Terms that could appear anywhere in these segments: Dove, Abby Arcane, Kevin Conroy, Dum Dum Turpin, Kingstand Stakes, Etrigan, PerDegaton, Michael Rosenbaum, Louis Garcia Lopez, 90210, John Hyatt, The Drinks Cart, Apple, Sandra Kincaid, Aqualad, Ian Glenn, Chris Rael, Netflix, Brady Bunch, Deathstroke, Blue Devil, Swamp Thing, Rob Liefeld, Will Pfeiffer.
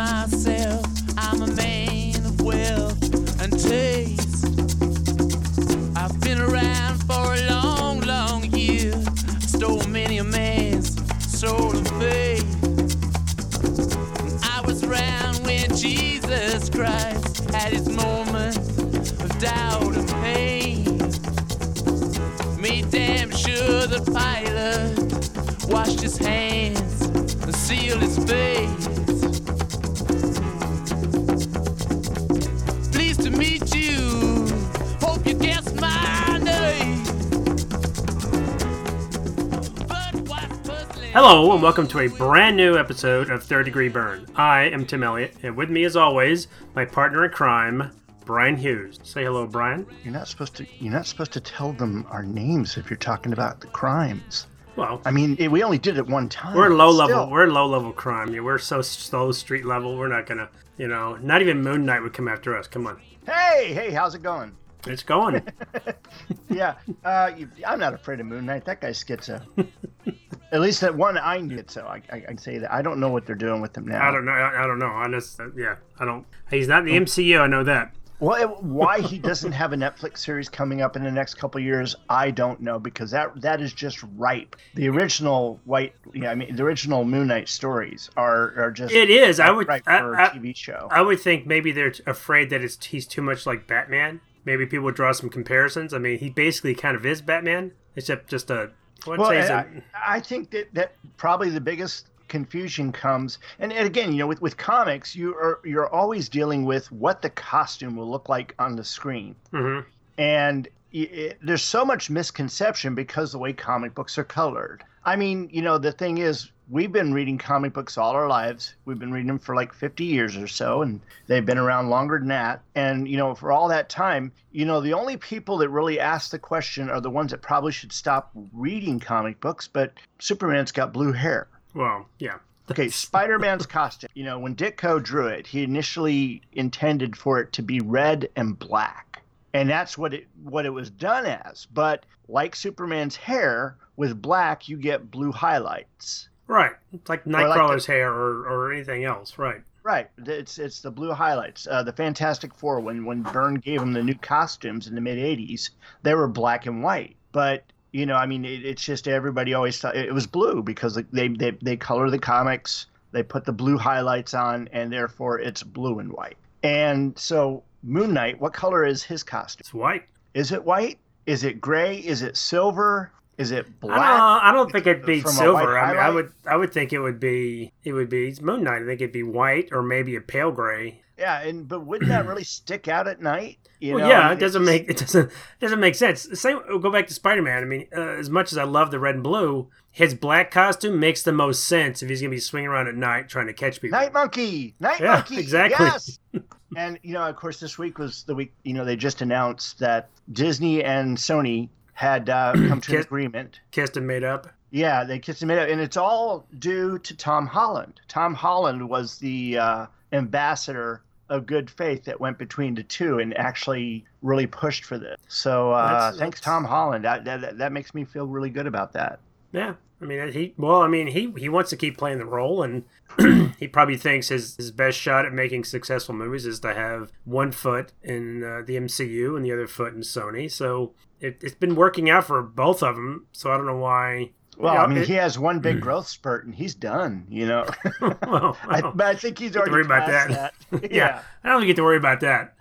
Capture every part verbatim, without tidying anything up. myself. I'm a man of wealth and taste. I've been around for a long, long year. Stole many a man's soul of faith. I was around when Jesus Christ had his moment of doubt and pain. Made damn sure the pilot washed his hands and sealed his face. Pleased to meet you. Hope you guessed my name. But what's puzzling? Hello and welcome to a brand new episode of Third Degree Byrne. I am Tim Elliott, and with me as always, my partner in crime, Brian Hughes. Say hello, Brian. You're not supposed to. You're not supposed to tell them our names if you're talking about the crimes. Well, I mean, it, we only did it one time. We're low level. Still. We're low level crime. We're so so street level. We're not gonna. You know, not even Moon Knight would come after us. Come on. Hey, hey, how's it going? It's going. yeah, uh, you, I'm not afraid of Moon Knight. That guy's schizo. At least that one I knew it, so I, I I say that I don't know what they're doing with him now. I don't know. I, I don't know. I just, yeah, I don't. He's not in the M C U. I know that. Well, why he doesn't have a Netflix series coming up in the next couple of years, I don't know, because that that is just ripe. The original White, yeah, I mean, the original Moon Knight stories are, are just it is. I would ripe I, for I, a T V show. I would think maybe they're afraid that it's he's too much like Batman. Maybe people would draw some comparisons. I mean, he basically kind of is Batman, except just a. Well, I, a, I think that that probably the biggest confusion comes, and, and again, you know, with, with comics, you are you're always dealing with what the costume will look like on the screen, mm-hmm. and it, it, there's so much misconception because the way comic books are colored. I mean, you know, the thing is, we've been reading comic books all our lives. We've been reading them for like fifty years or so, and they've been around longer than that. And, you know, for all that time, you know, the only people that really ask the question are the ones that probably should stop reading comic books, but Superman's got blue hair. Well, yeah. Okay, Spider-Man's costume. You know, when Ditko drew it, he initially intended for it to be red and black. And that's what it what it was done as. But like Superman's hair, with black, you get blue highlights. Right. It's like Nightcrawler's like hair or, or anything else, right. Right. It's it's the blue highlights. Uh, the Fantastic Four, when, when Byrne gave them the new costumes in the mid-eighties, they were black and white. But... You know, I mean, it, it's just everybody always thought it was blue because they, they they color the comics, they put the blue highlights on, and therefore it's blue and white. And so Moon Knight, what color is his costume? It's white. Is it white? Is it gray? Is it silver? Is it black? I don't, I don't think it'd be silver. I mean, I would I would think it would be it would be it's Moon Knight. I think it'd be white or maybe a pale gray. Yeah, and but wouldn't that really stick out at night? You well, know, yeah, it doesn't just... make it doesn't it doesn't make sense. Same, we'll go back to Spider-Man. I mean, uh, as much as I love the red and blue, his black costume makes the most sense if he's going to be swinging around at night trying to catch people. Night monkey, night yeah, monkey, exactly. Yes. And you know, of course, this week was the week. You know, they just announced that Disney and Sony had uh, come to Kiss, an agreement. Kissed and made up. Yeah, they kissed and made up, and it's all due to Tom Holland. Tom Holland was the uh, ambassador of good faith that went between the two and actually really pushed for this. So uh, that's, thanks, that's, Tom Holland. I, that that makes me feel really good about that. Yeah, I mean, he well, I mean, he, he wants to keep playing the role, and he probably thinks his, his best shot at making successful movies is to have one foot in uh, the M C U and the other foot in Sony. So it, it's been working out for both of them. So I don't know why. Well, yeah, I mean, it, he has one big growth spurt, and he's done, you know. well, well, I, but I think he's already past that. that. yeah. yeah, I don't get to worry about that.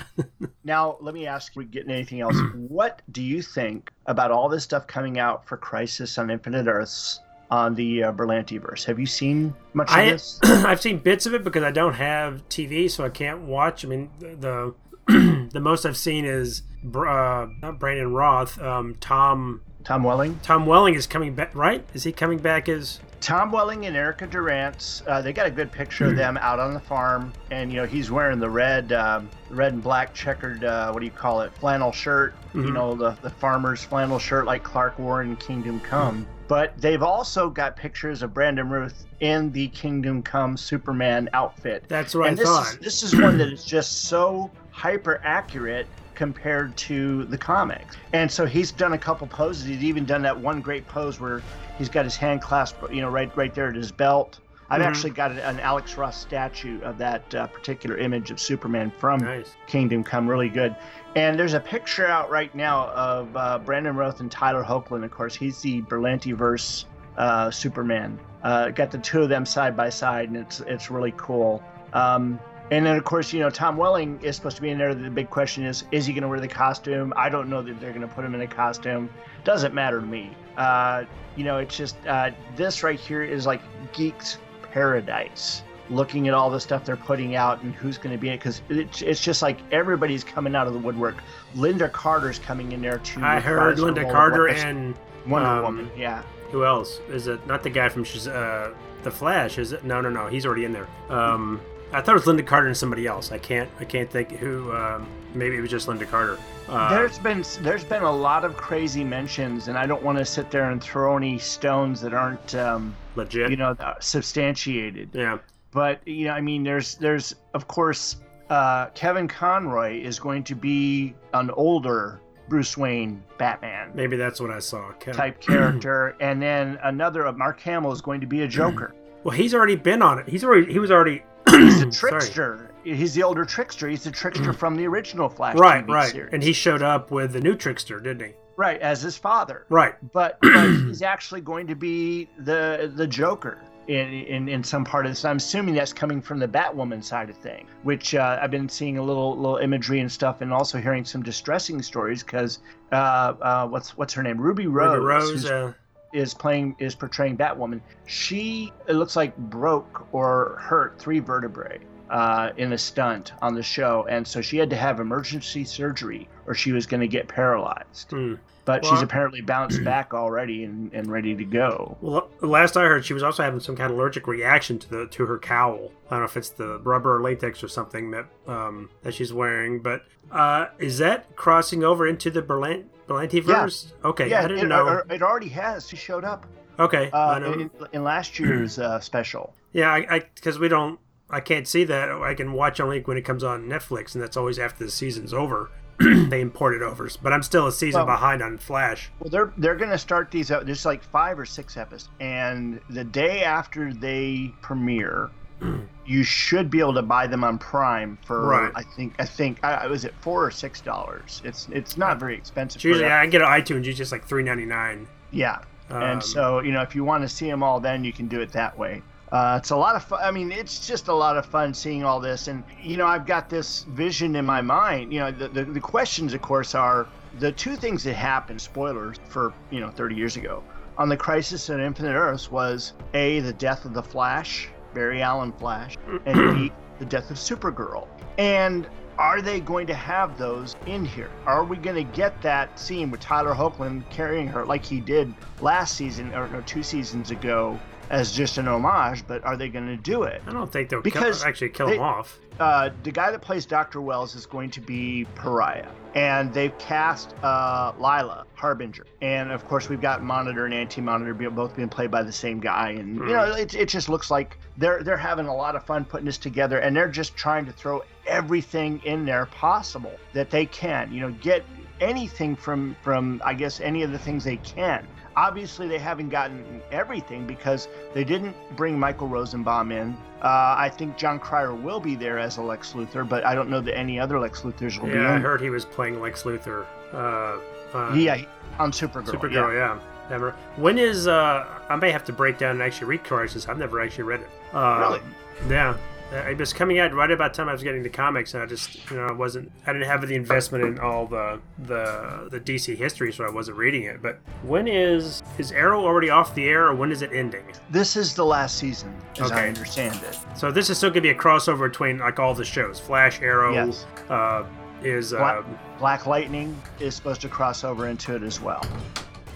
Now, let me ask you, getting anything else, what do you think about all this stuff coming out for Crisis on Infinite Earths on the uh, Berlantiverse? Have you seen much I, of this? I've seen bits of it because I don't have T V, so I can't watch. I mean, the the, the most I've seen is uh, not Brandon Routh, um, Tom... Tom Welling? Tom Welling is coming back, right? Is he coming back as... Tom Welling and Erica Durance, uh, they got a good picture mm-hmm. of them out on the farm. And, you know, he's wearing the red um, red and black checkered, uh, what do you call it, flannel shirt. Mm-hmm. You know, the, the farmer's flannel shirt like Clark wore in Kingdom Come. Mm-hmm. But they've also got pictures of Brandon Routh in the Kingdom Come Superman outfit. That's what and I this thought. Is, this is one that is just so hyper-accurate compared to the comics. And so he's done a couple poses. He's even done that one great pose where he's got his hand clasped, you know, right right there at his belt. I've mm-hmm. actually got an Alex Ross statue of that uh, particular image of Superman from nice. Kingdom Come. Really good. And there's a picture out right now of uh, Brandon Routh and Tyler Hoechlin. Of course, he's the Berlantiverse uh, Superman. Uh, got the two of them side by side, and it's it's really cool. Um, and then, of course, you know, Tom Welling is supposed to be in there. The big question is, is he going to wear the costume? I don't know that they're going to put him in a costume. Doesn't matter to me. Uh, you know, it's just uh, this right here is like geeks' paradise, looking at all the stuff they're putting out and who's going to be in it, because it's, it's just like everybody's coming out of the woodwork. Linda Carter's coming in there too. I heard Linda Carter and Wonder um, Woman. Yeah. Who else is it? Not the guy from uh, The Flash, is it? No, no, no. He's already in there. Um, I thought it was Linda Carter and somebody else. I can't. I can't think who. Um, maybe it was just Linda Carter. Uh, there's been there's been a lot of crazy mentions, and I don't want to sit there and throw any stones that aren't um, legit. You know, substantiated. Yeah. But, you know, I mean, there's, there's of course, uh, Kevin Conroy is going to be an older Bruce Wayne Batman. Maybe that's what I saw. Kevin. Type character. And then another, Mark Hamill is going to be a Joker. Well, he's already been on it. He's already, he was already... He's the trickster. Sorry. He's the older trickster. He's the trickster from the original Flash right, T V right. series. And he showed up with the new trickster, didn't he? Right, as his father. Right. But, but he's actually going to be the the Joker. In, in in some part of this, I'm assuming that's coming from the Batwoman side of thing, which uh, I've been seeing a little little imagery and stuff, and also hearing some distressing stories because uh, uh, what's what's her name, Ruby Rose, Ruby Rose uh... is playing is portraying Batwoman. She, it looks like, broke or hurt three vertebrae uh, in a stunt on the show, and so she had to have emergency surgery or she was going to get paralyzed. Mm. But well, she's apparently bounced back already and, and ready to go. Well, last I heard, she was also having some kind of allergic reaction to the to her cowl. I don't know if it's the rubber or latex or something that um, that she's wearing. But uh, is that crossing over into the Berlant- Berlantiverse? Yeah. Okay, yeah, I didn't it, know. It already has. She showed up. Okay, uh, I know. In, in last year's uh, special. Yeah, because I, I, we don't. I can't see that. I can watch only when it comes on Netflix, and that's always after the season's over. They imported overs, but I'm still a season well, behind on Flash. Well, they're they're going to start these out. There's like five or six episodes, and the day after they premiere, mm. you should be able to buy them on Prime for right. I think I think I was it four or six dollars. It's it's not very expensive. Usually, yeah, I can get on iTunes. It's just like three ninety nine. Yeah, um, and so you know if you want to see them all, then you can do it that way. Uh, it's a lot of fun. I mean, it's just a lot of fun seeing all this. And, you know, I've got this vision in my mind. You know, the, the, the questions, of course, are the two things that happened, spoilers, for, you know, thirty years ago on the Crisis on Infinite Earths was, A, the death of the Flash, Barry Allen Flash, and B, the death of Supergirl. And are they going to have those in here? Are we going to get that scene with Tyler Hoechlin carrying her like he did last season or no, two seasons ago? As just an homage, but are they going to do it? I don't think they'll because kill, actually kill they, him off. Uh, the guy that plays Doctor Wells is going to be Pariah, and they've cast uh, Lila Harbinger, and of course we've got Monitor and Anti-Monitor both being played by the same guy, and mm. you know it, it just looks like they're they're having a lot of fun putting this together, and they're just trying to throw everything in there possible that they can. You know, get anything from from I guess any of the things they can. Obviously, they haven't gotten everything because they didn't bring Michael Rosenbaum in. Uh, I think John Cryer will be there as a Lex Luthor, but I don't know that any other Lex Luthors will yeah, be in. Yeah, I heard he was playing Lex Luthor. Uh, uh, yeah, on Supergirl. Supergirl, yeah. yeah. Never. When is... Uh, I may have to break down and actually read Crisis. I've never actually read it. Uh, really? Yeah. It was coming out right about the time I was getting the comics, and I just, you know, I wasn't, I didn't have the investment in all the the the D C history, so I wasn't reading it. But when is is Arrow already off the air, or when is it ending? This is the last season, as okay. I understand it. So this is still going to be a crossover between like all the shows, Flash, Arrow, yes. uh, is Black, um, Black Lightning is supposed to cross over into it as well.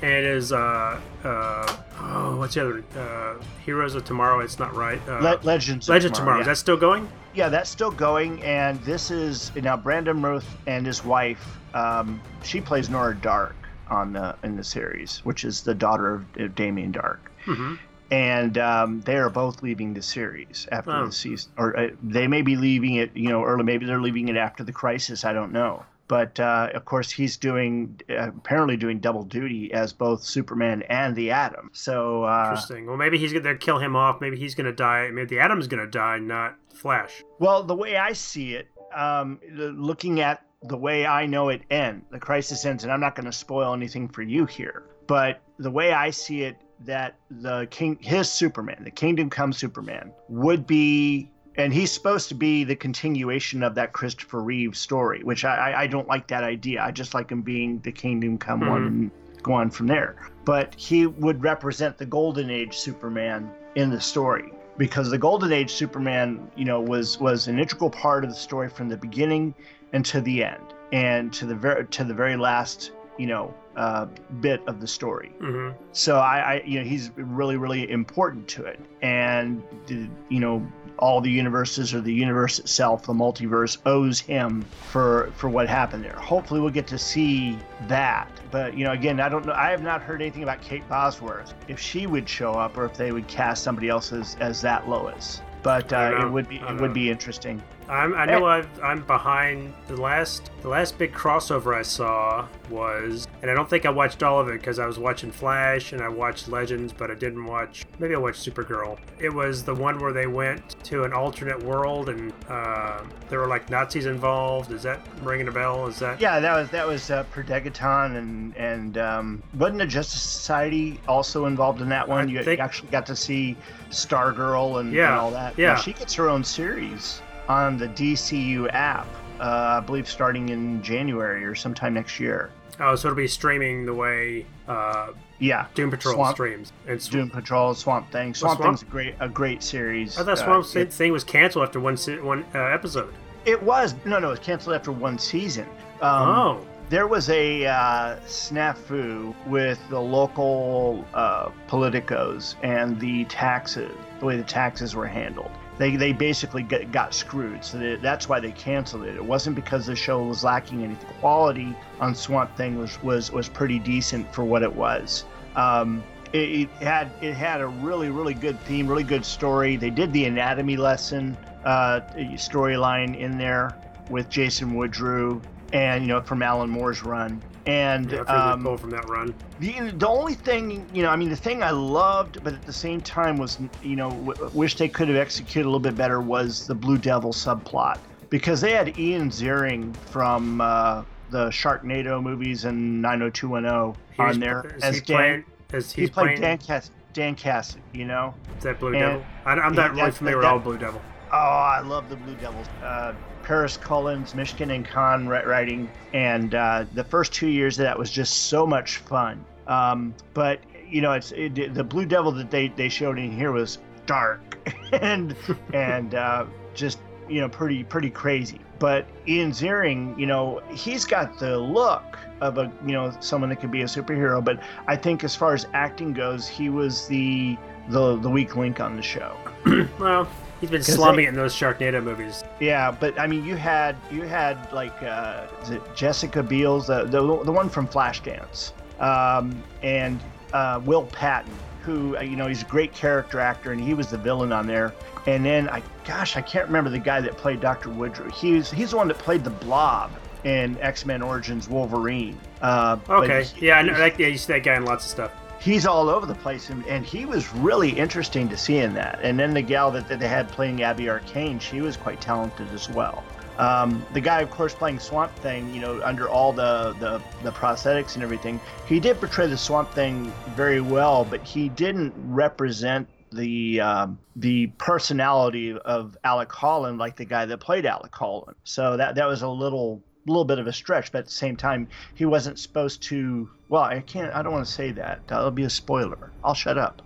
And is uh uh oh what's the other uh Heroes of Tomorrow? It's not right. Uh, Le- Legends. Legends of Tomorrow. Tomorrow. Yeah. Is that still going? Yeah, that's still going. And this is now Brandon Routh and his wife. Um, she plays Nora Dark on the in the series, which is the daughter of, of Damien Dark. Mm-hmm. And um, they are both leaving the series after oh. the season, or uh, they may be leaving it. You know, early. Maybe they're leaving it after the Crisis. I don't know. But, uh, of course, he's doing uh, apparently doing double duty as both Superman and the Atom. So uh, interesting. Well, maybe he's going to kill him off. Maybe he's going to die. Maybe the Atom's going to die, not Flash. Well, the way I see it, um, looking at the way I know it end, the crisis ends, and I'm not going to spoil anything for you here. But the way I see it, that the king, his Superman, the Kingdom Come Superman, would be... And he's supposed to be the continuation of that Christopher Reeve story, which I, I don't like that idea. I just like him being the Kingdom Come mm-hmm. one and go on from there. But he would represent the Golden Age Superman in the story, because the Golden Age Superman, you know, was was an integral part of the story from the beginning and to the end, and to the very to the very last, you know, uh, bit of the story. Mm-hmm. So I, I, you know, he's really really important to it, and you know. all the universes or the universe itself, the multiverse, owes him for for what happened there. Hopefully we'll get to see that. But, you know, again, I don't know. I have not heard anything about Kate Bosworth, if she would show up or if they would cast somebody else as, as that Lois. But uh, it would be it would be interesting. I'm, I know I've, I'm behind. The last the last big crossover I saw was, and I don't think I watched all of it because I was watching Flash and I watched Legends, but I didn't watch, maybe I watched Supergirl. It was the one where they went to an alternate world and uh, there were like Nazis involved. Is that ringing a bell? Is that? Yeah, that was that was uh, Perdegaton and, and um, wasn't the Justice Society also involved in that one? I you think... actually got to see Stargirl and, yeah, and all that. Yeah, well, she gets her own series on the D C U app, uh, I believe starting in January or sometime next year. Oh, so it'll be streaming the way uh, yeah, Doom Patrol Swamp, streams. And Sw- Doom Patrol, Swamp Thing. Swamp, Swamp Thing's a great, a great series. I thought Swamp uh, Thing was canceled after one se- one uh, episode. It was. No, no, it was canceled after one season. Um, oh. There was a uh, snafu with the local uh, politicos and the taxes, the way the taxes were handled. They they basically get, got screwed, so they, that's why they canceled it. It wasn't because the show was lacking any quality. On Swamp Thing was was, was pretty decent for what it was. Um, it, it had it had a really really good theme, really good story. They did the anatomy lesson uh, storyline in there with Jason Woodrue, and you know from Alan Moore's run. And yeah, um, from that run. The, the only thing, you know, I mean, the thing I loved, but at the same time was, you know, w- wish they could have executed a little bit better was the Blue Devil subplot, because they had Ian Ziering from uh, the Sharknado movies and nine oh two one oh on there as Dan. Playing, is he played playing? Dan Cass, Dan Cassidy, you know. Is that Blue and, Devil? I, I'm not really familiar with all Blue Devil. Oh, I love the Blue Devils. Uh, Paris Collins, Michigan and Khan writing, and uh, the first two years of that was just so much fun. Um, but you know, it's it, the Blue Devil that they, they showed in here was dark and and uh, just you know pretty pretty crazy. But Ian Ziering, you know, he's got the look of a you know someone that could be a superhero. But I think as far as acting goes, he was the the the weak link on the show. Well. He's been slumming they, in those Sharknado movies. Yeah, but I mean, you had you had like uh, is it Jessica Biel's the, the the one from Flashdance, um, and uh, Will Patton, who you know he's a great character actor, and he was the villain on there. And then I, gosh, I can't remember the guy that played Doctor Woodrue. He's he's the one that played the Blob in X-Men Origins Wolverine. Uh, okay, he, yeah, I know that, yeah, you see that guy in lots of stuff. He's all over the place, and, and he was really interesting to see in that. And then the gal that, that they had playing Abby Arcane, she was quite talented as well. Um, the guy, of course, playing Swamp Thing, you know, under all the, the, the prosthetics and everything, he did portray the Swamp Thing very well, but he didn't represent the um, the personality of Alec Holland like the guy that played Alec Holland. So that, that was a little... a little bit of a stretch, but at the same time, he wasn't supposed to. Well, I can't. I don't want to say that. That'll be a spoiler. I'll shut up.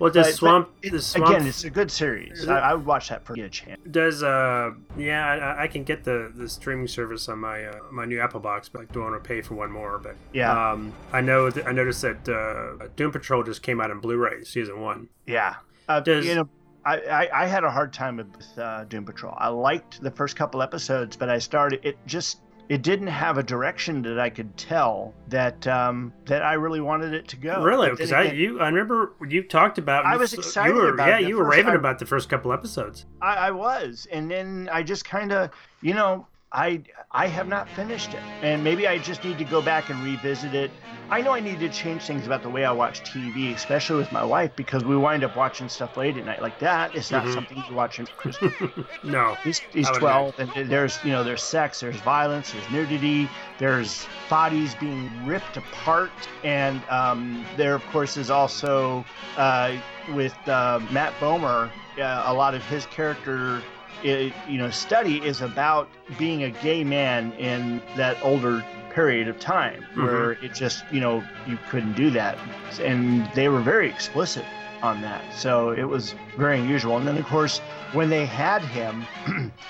Well, does but, Swamp, but it, Swamp? Again, it's a good series. I, I would watch that for a chance. Does uh? Yeah, I, I can get the, the streaming service on my uh, my new Apple box, but I don't want to pay for one more. But yeah, um, I know. Th- I noticed that uh, Doom Patrol just came out in Blu-ray season one. Yeah. Uh, does you know? I, I, I had a hard time with uh, Doom Patrol. I liked the first couple episodes, but I started it just. It didn't have a direction that I could tell that um, that I really wanted it to go. Really? Because I you I remember you talked about. I was excited you were, about. Yeah, it you were raving I, about the first couple episodes. I, I was, and then I just kind of, you know, I I have not finished it, and maybe I just need to go back and revisit it. I know I need to change things about the way I watch T V, especially with my wife, because we wind up watching stuff late at night like that. It's not mm-hmm. something you watch in Christmas. No, he's, he's twelve, imagine. And there's you know there's sex, there's violence, there's nudity, there's bodies being ripped apart, and um, there of course is also uh, with uh, Matt Bomer, uh, a lot of his character. It, you know, study is about being a gay man in that older period of time where mm-hmm. it just, you know, you couldn't do that. And they were very explicit on that. So it was very unusual. And then, of course, when they had him,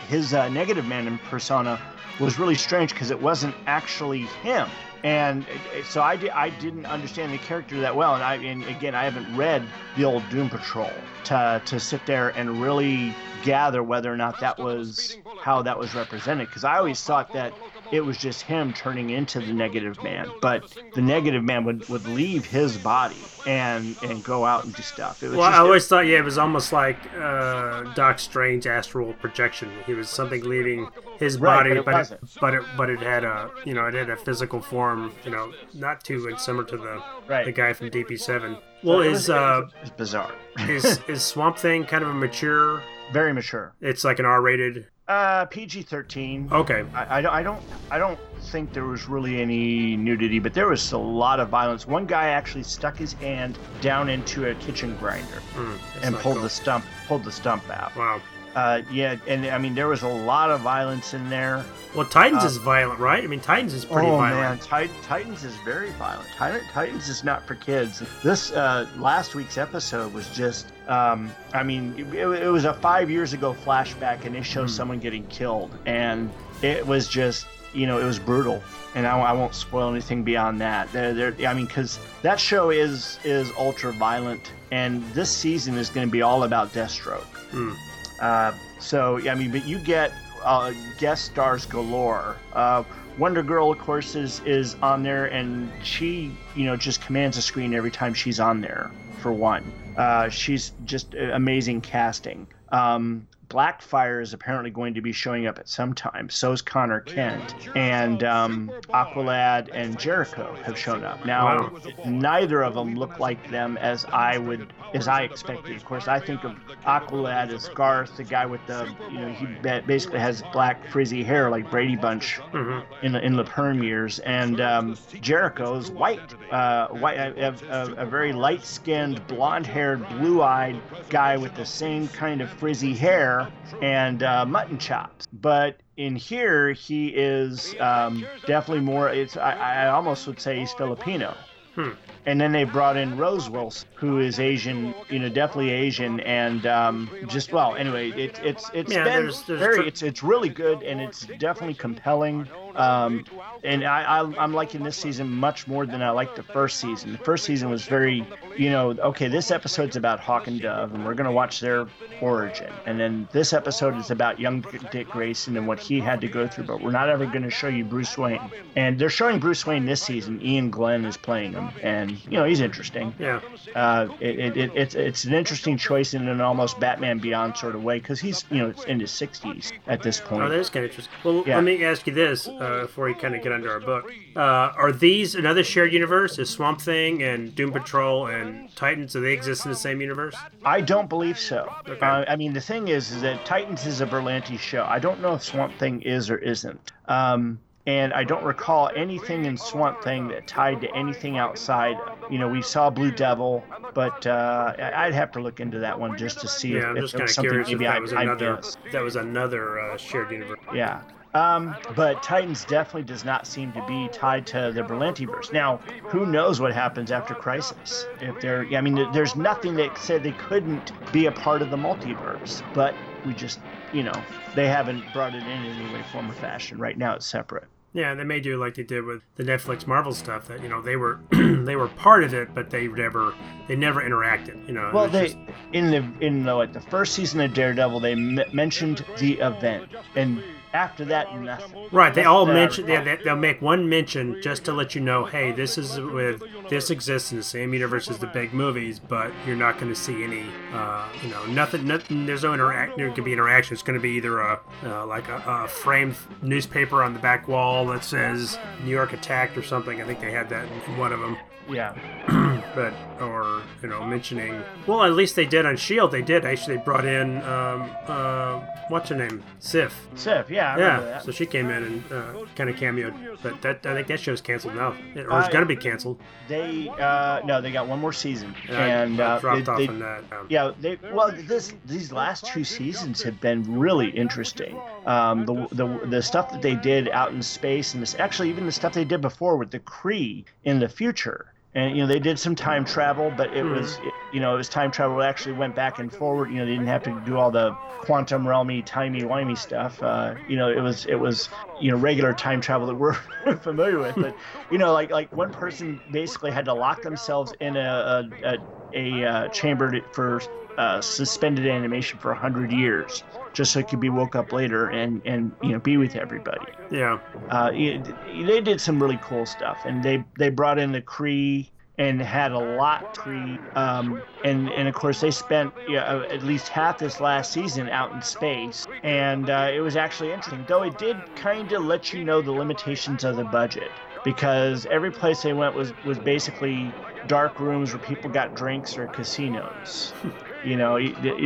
his uh, Negative Man persona was really strange because it wasn't actually him. And so I, di- I didn't understand the character that well. And, I, and again, I haven't read the old Doom Patrol to to sit there and really gather whether or not that was how that was represented, because I always thought that it was just him turning into the Negative Man, but the Negative Man would, would leave his body and and go out and do stuff. It was well, just, I always it, thought, yeah, it was almost like uh, Doc Strange astral projection. He was something leaving his body, right, but, but, it, but it but it had a you know it had a physical form, you know, not too similar to the right. the guy from D P seven. Well, is uh, it's bizarre. is is Swamp Thing kind of a mature? Very mature. It's like an R-rated. Uh, P G thirteen. Okay. I, I, I don't. I don't think there was really any nudity, but there was a lot of violence. One guy actually stuck his hand down into a kitchen grinder mm, and pulled cool. the stump. Pulled the stump out. Wow. Uh, yeah, and I mean there was a lot of violence in there. Well, Titans uh, is violent, right? I mean, Titans is pretty oh, violent. Oh man, T- Titans is very violent. T- Titans is not for kids. This uh, last week's episode was just. Um, I mean, it, it was a five years ago flashback, and they showed mm. someone getting killed, and it was just, you know, it was brutal. And I, I won't spoil anything beyond that. They're, they're, I mean, because that show is is ultra violent, and this season is going to be all about Deathstroke. Mm. Uh, so, I mean, but you get uh, guest stars galore. Uh, Wonder Girl, of course, is, is on there, and she, you know, just commands the screen every time she's on there, for one. Uh, she's just amazing casting. Um, Blackfire is apparently going to be showing up at some time. So is Connor Kent. And um, Aqualad and Jericho have shown up. Now, wow. neither of them look like them as I would, as I expected. Of course, I think of Aqualad as Garth, the guy with the, you know, he basically has black frizzy hair like Brady Bunch mm-hmm. in the in the perm years. And um, Jericho is white, uh, white, a, a, a very light-skinned, blonde-haired, blue-eyed guy with the same kind of frizzy hair. And uh, mutton chops, but in here he is um, definitely more. It's I, I almost would say he's Filipino. Hmm. And then they brought in Rose Wilson, who is Asian, you know, definitely Asian, and um, just well. Anyway, it, it's it's yeah, been there's, there's very tr- it's it's really good, and it's definitely compelling. Um, and I, I I'm liking this season much more than I liked the first season. The first season was very, you know, okay, this episode's about Hawk and Dove, and we're gonna watch their origin, and then this episode is about young Dick Grayson and what he had to go through. But we're not ever gonna show you Bruce Wayne. And they're showing Bruce Wayne this season. Ian Glenn is playing him, and you know he's interesting. Yeah. Uh, it, it, it it's it's an interesting choice in an almost Batman Beyond sort of way because he's you know in his sixties at this point. Oh, that is kind of interesting. Well, yeah. Let me ask you this. Uh, before we kind of get under our book, uh, are these another shared universe? Is Swamp Thing and Doom Patrol and Titans, do they exist in the same universe? I don't believe so. Okay. Uh, I mean, the thing is, is that Titans is a Berlanti show. I don't know if Swamp Thing is or isn't. Um, and I don't recall anything in Swamp Thing that tied to anything outside. You know, we saw Blue Devil, but uh, I'd have to look into that one just to see yeah, if, if there was something maybe I missed. That was another uh, shared universe. Yeah. Um, but Titans definitely does not seem to be tied to the Berlantiverse. Now, who knows what happens after Crisis? If there, I mean, there's nothing that said they couldn't be a part of the multiverse, but we just, you know, they haven't brought it in in any way, form, or fashion. Right now, it's separate. Yeah, they may do like they did with the Netflix Marvel stuff. That you know they were they were part of it, but they never they never interacted. You know. Well, they just... in the in the, like the first season of Daredevil, they m- mentioned the event and. After that, nothing. Right, they all mention, they, they'll make one mention just to let you know, hey, this is with, this exists in the same universe as the big movies, but you're not going to see any, uh, you know, nothing, nothing, there's no interact, there could be interaction. It's going to be either a, uh, like a, a framed newspaper on the back wall that says New York attacked or something. I think they had that in one of them. Yeah. But, or, you know, mentioning, well, at least they did on S H I E L D. They did, actually, they brought in, um, uh, what's her name? Sif. Sif, yeah, I yeah. remember that. So she came in and uh, kind of cameoed. But that, I think that show's canceled now. Or uh, it's going to be canceled. They, uh, no, they got one more season. And, and uh, dropped they, off they, on that. Um, yeah, they, well, this, these last two seasons have been really interesting. Um, the, the, the stuff that they did out in space, and this, actually, even the stuff they did before with the Kree in the future. And, you know, they did some time travel, but it was, it, you know, it was time travel that actually went back and forward. You know, they didn't have to do all the quantum realmy, timey-wimey stuff. Uh, you know, it was, it was, you know, regular time travel that we're familiar with. But, you know, like, like one person basically had to lock themselves in a a, a, a chamber for uh, suspended animation for one hundred years. Just so it could be woke up later and, and you know, be with everybody. Yeah. Uh, they did some really cool stuff, and they, they brought in the Kree and had a lot Kree. Um, and, and of course they spent you know, at least half this last season out in space, and uh, it was actually interesting. Though it did kind of let you know the limitations of the budget, because every place they went was, was basically dark rooms where people got drinks or casinos. You know,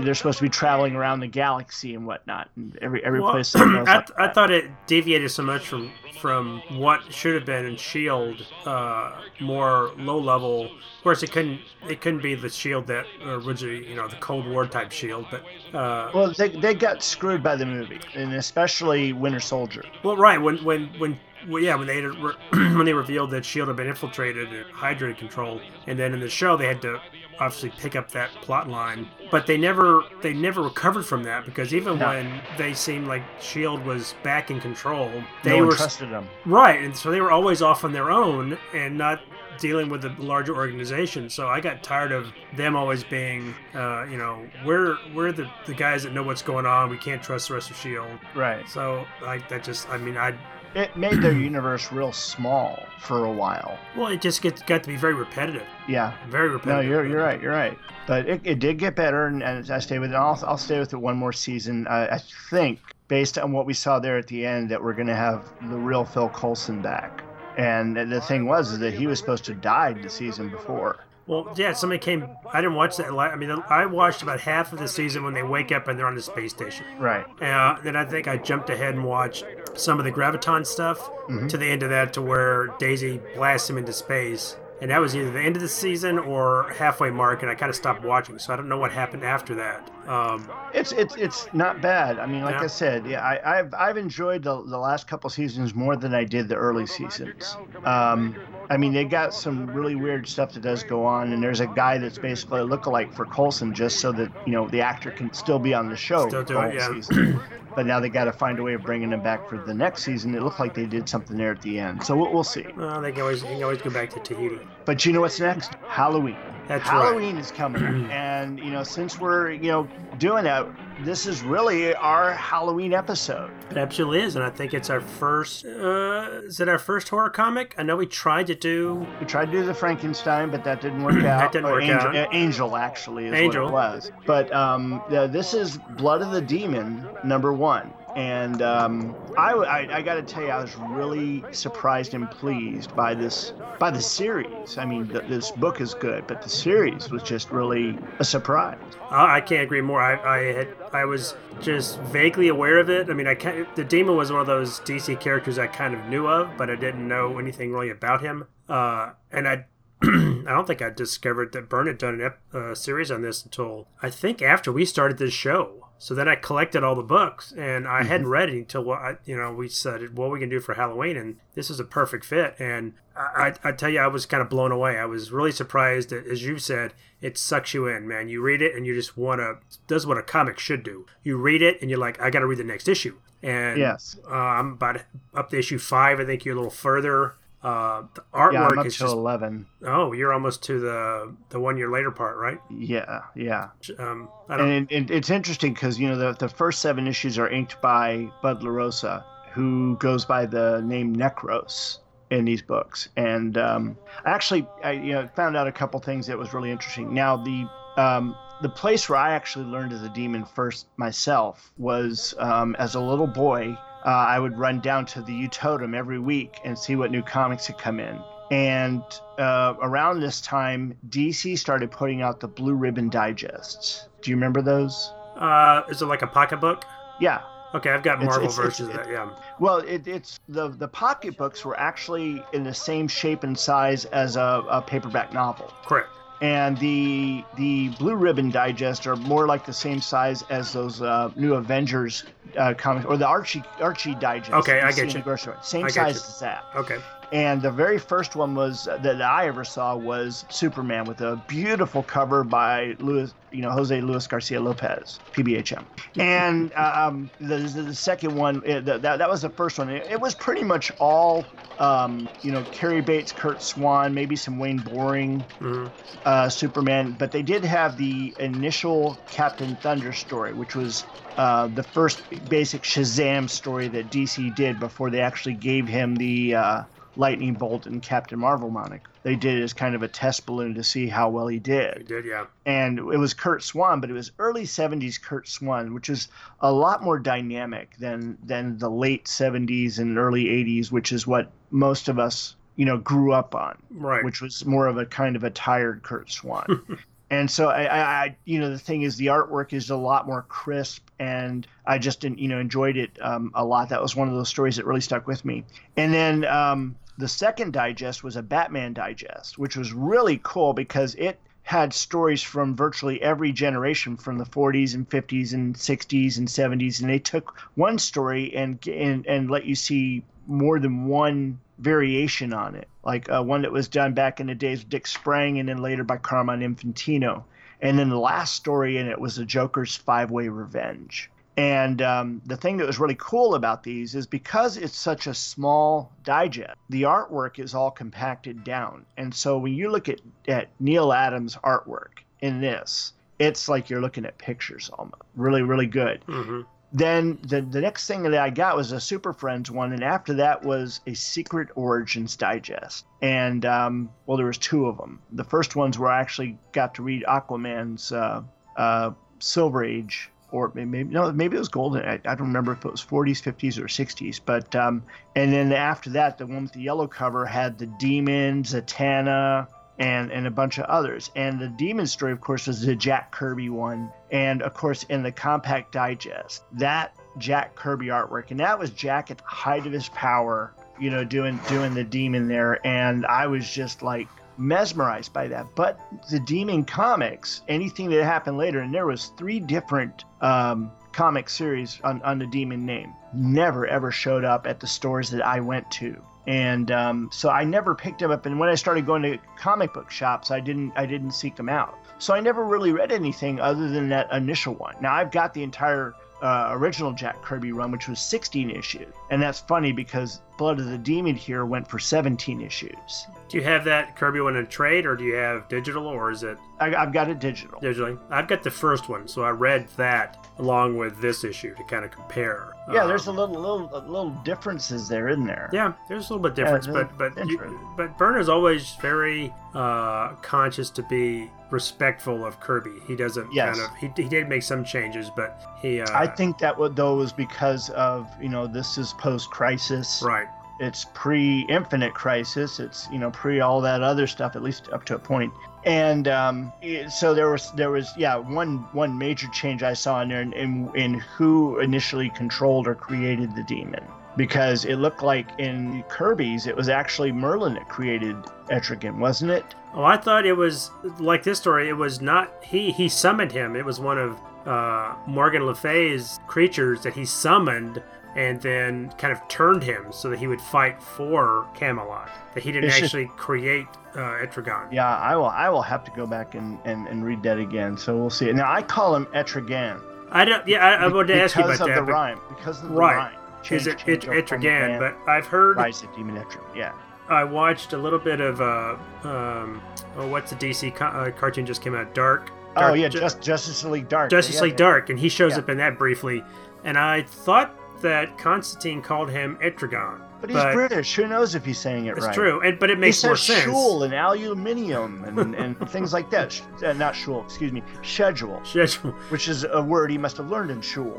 they're supposed to be traveling around the galaxy and whatnot, and every every well, place. I, like I thought it deviated so much from from what should have been in S H I E L D, uh, more low level. Of course, it couldn't it couldn't be the S H I E L D that originally, you know, the Cold War type S H I E L D. But uh, well, they they got screwed by the movie, and especially Winter Soldier. Well, right when when when. Well, yeah, when they when they revealed that S H I E L D had been infiltrated and Hydra controlled, and then in the show they had to obviously pick up that plot line, but they never they never recovered from that, because even no. when they seemed like S H I E L D was back in control, they no were trusted them, right, and so they were always off on their own and not dealing with a larger organization. So I got tired of them always being, uh, you know, we're we're the, the guys that know what's going on. We can't trust the rest of S H I E L D, right? So like that just, I mean, I. It made their universe real small for a while. Well, it just gets, got to be very repetitive. Yeah. Very repetitive. No, you're you're right, you're right. But it, it did get better, and, and I stayed with it. I'll, I'll stay with it one more season. I, I think, based on what we saw there at the end, that we're going to have the real Phil Coulson back. And the thing was is that he was supposed to die the season before. Well, yeah, somebody came... I didn't watch that. I mean, I watched about half of the season when they wake up and they're on the space station. Right. Uh, then I think I jumped ahead and watched some of the Graviton stuff mm-hmm. to the end of that, to where Daisy blasts him into space. And that was either the end of the season or halfway mark, and I kind of stopped watching, so I don't know what happened after that. Um, it's it's it's not bad. I mean, like yeah. I said, yeah, I, I've I've enjoyed the the last couple seasons more than I did the early seasons. Um, I mean, they got some really weird stuff that does go on, and there's a guy that's basically a lookalike for Coulson, just so that you know the actor can still be on the show. Still do it, yeah. Season. But now they got to find a way of bringing him back for the next season. It looked like they did something there at the end, so we'll, we'll see. Well, they can always they can always go back to Tahiti. But you know what's next? Halloween. That's Halloween right. is coming, and you know, since we're you know doing that, this is really our Halloween episode. It absolutely is, and I think it's our first. Uh, is it our first horror comic? I know we tried to do. We tried to do the Frankenstein, but that didn't work out. That didn't or work Angel, out. Uh, Angel actually is Angel. what it was. But um, uh, this is Blood of the Demon number one. And um, I, I, I got to tell you, I was really surprised and pleased by this, by the series. I mean, the, this book is good, but the series was just really a surprise. I can't agree more. I, I had, I was just vaguely aware of it. I mean, I can't, the Demon was one of those D C characters I kind of knew of, but I didn't know anything really about him. Uh, and I. I don't think I discovered that Byrne had done an ep- uh, series on this until I think after we started this show. So then I collected all the books, and I mm-hmm. hadn't read it until what I, you know we said what we can do for Halloween, and this is a perfect fit. And I, I, I tell you, I was kind of blown away. I was really surprised that, as you said, it sucks you in, man. You read it, and you just want to. Does what a comic should do. You read it, and you're like, I got to read the next issue. And yes, uh, I'm about up to issue five. I think you're a little further. Uh, the artwork yeah, I'm up is to just, eleven. Oh, you're almost to the the one year later part, right? Yeah, yeah. Um, I don't... And it, it, it's interesting because you know the the first seven issues are inked by Bud LaRosa, who goes by the name Necros in these books. And um, I actually I you know found out a couple things that was really interesting. Now the um, the place where I actually learned as a demon first myself was um, as a little boy. Uh, I would run down to the U Totem every week and see what new comics had come in. And uh, around this time, D C started putting out the Blue Ribbon Digests. Do you remember those? Uh, is it like a pocketbook? Yeah. Okay, I've got Marvel it's, it's, versions it's, of that, yeah. Well, it, it's the, the pocketbooks were actually in the same shape and size as a, a paperback novel. Correct. And the the Blue Ribbon Digest are more like the same size as those uh, new Avengers uh, comics, or the Archie Archie Digest. Okay, I get you. Same size as that. Okay. And the very first one was that I ever saw was Superman with a beautiful cover by Louis, you know, Jose Luis Garcia Lopez, P B H M. And um, the, the second one, it, the, that that was the first one. It, it was pretty much all, um, you know, Carrie Bates, Kurt Swan, maybe some Wayne Boring, mm-hmm. uh, Superman. But they did have the initial Captain Thunder story, which was uh, the first basic Shazam story that D C did before they actually gave him the... Uh, Lightning Bolt and Captain Marvel moniker. They did it as kind of a test balloon to see how well he did. He did, yeah. And it was Kurt Swan, but it was early seventies Kurt Swan, which is a lot more dynamic than than the late seventies and early eighties, which is what most of us, you know, grew up on. Right. Which was more of a kind of a tired Kurt Swan. And so I, I, you know, the thing is, the artwork is a lot more crisp, and I just didn't, you know, enjoyed it um, a lot. That was one of those stories that really stuck with me. And then. Um, The second digest was a Batman digest, which was really cool because it had stories from virtually every generation from the forties and fifties and sixties and seventies. And they took one story and and, and let you see more than one variation on it, like uh, one that was done back in the days of Dick Sprang and then later by Carmine Infantino. And then the last story in it was the Joker's Five-Way Revenge. And um, the thing that was really cool about these is because it's such a small digest, the artwork is all compacted down. And so when you look at, at Neil Adams' artwork in this, it's like you're looking at pictures almost. Really, really good. Mm-hmm. Then the, the next thing that I got was a Super Friends one, and after that was a Secret Origins Digest. And, um, well, there was two of them. The first one's where I actually got to read Aquaman's uh, uh, Silver Age Or maybe no, maybe it was Golden. I, I don't remember if it was forties, fifties, or sixties. But um, and then after that, the one with the yellow cover had the Demon, Zatanna, and and a bunch of others. And the Demon story, of course, was the Jack Kirby one. And of course, in the Compact Digest, that Jack Kirby artwork, and that was Jack at the height of his power, you know, doing doing the Demon there. And I was just like mesmerized by that. But the Demon comics, anything that happened later, and there was three different um comic series on, on the Demon name, never ever showed up at the stores that I went to. And um so I never picked them up, and when I started going to comic book shops, I didn't I didn't seek them out. So I never really read anything other than that initial one. Now I've got the entire Uh, original Jack Kirby run, which was sixteen issues, and that's funny because Blood of the Demon here went for seventeen issues. Do you have that Kirby one in trade, or do you have digital, or is it? I, I've got it digital. Digitally, I've got the first one, so I read that along with this issue to kind of compare. Yeah, um, there's a little, little, little differences there, isn't there? Yeah, there's a little bit difference, yeah, but but you, but Byrne is always very uh, conscious to be respectful of Kirby. He doesn't yes. kind of he, he did make some changes, but he uh, I think that would, though, was because of, you know, this is post Crisis, right? It's pre Infinite Crisis. It's, you know, pre all that other stuff, at least up to a point. And um, it, so there was there was yeah one one major change I saw in there in, in in who initially controlled or created the Demon, because it looked like in Kirby's it was actually Merlin that created Etrigan, wasn't it? Oh, I thought it was, like this story, it was not, he, he summoned him. It was one of uh, Morgan Le Fay's creatures that he summoned and then kind of turned him so that he would fight for Camelot. That he didn't it's actually just, create uh, Etrigan. Yeah, I will I will have to go back and, and, and read that again, so we'll see. Now, I call him Etrigan. I don't, yeah, I, I wanted to ask you about that. Because of the rhyme, because of the right. rhyme. Change, is it, it Etrigan, but I've heard... Rise of Demon Etrigan, yeah. I watched a little bit of uh, um, oh, what's the D C co- uh, cartoon just came out? Dark. Dark oh yeah, Ju- just Justice League Dark. Justice yeah, League yeah. Dark, and he shows yeah. up in that briefly. And I thought that Constantine called him Etrigan. But he's but British. Who knows if he's saying it right? It's true, and, but it makes more sense. He says shul and aluminium and, and things like that. Uh, not shul, excuse me, schedule. Schedule. Which is a word he must have learned in shul.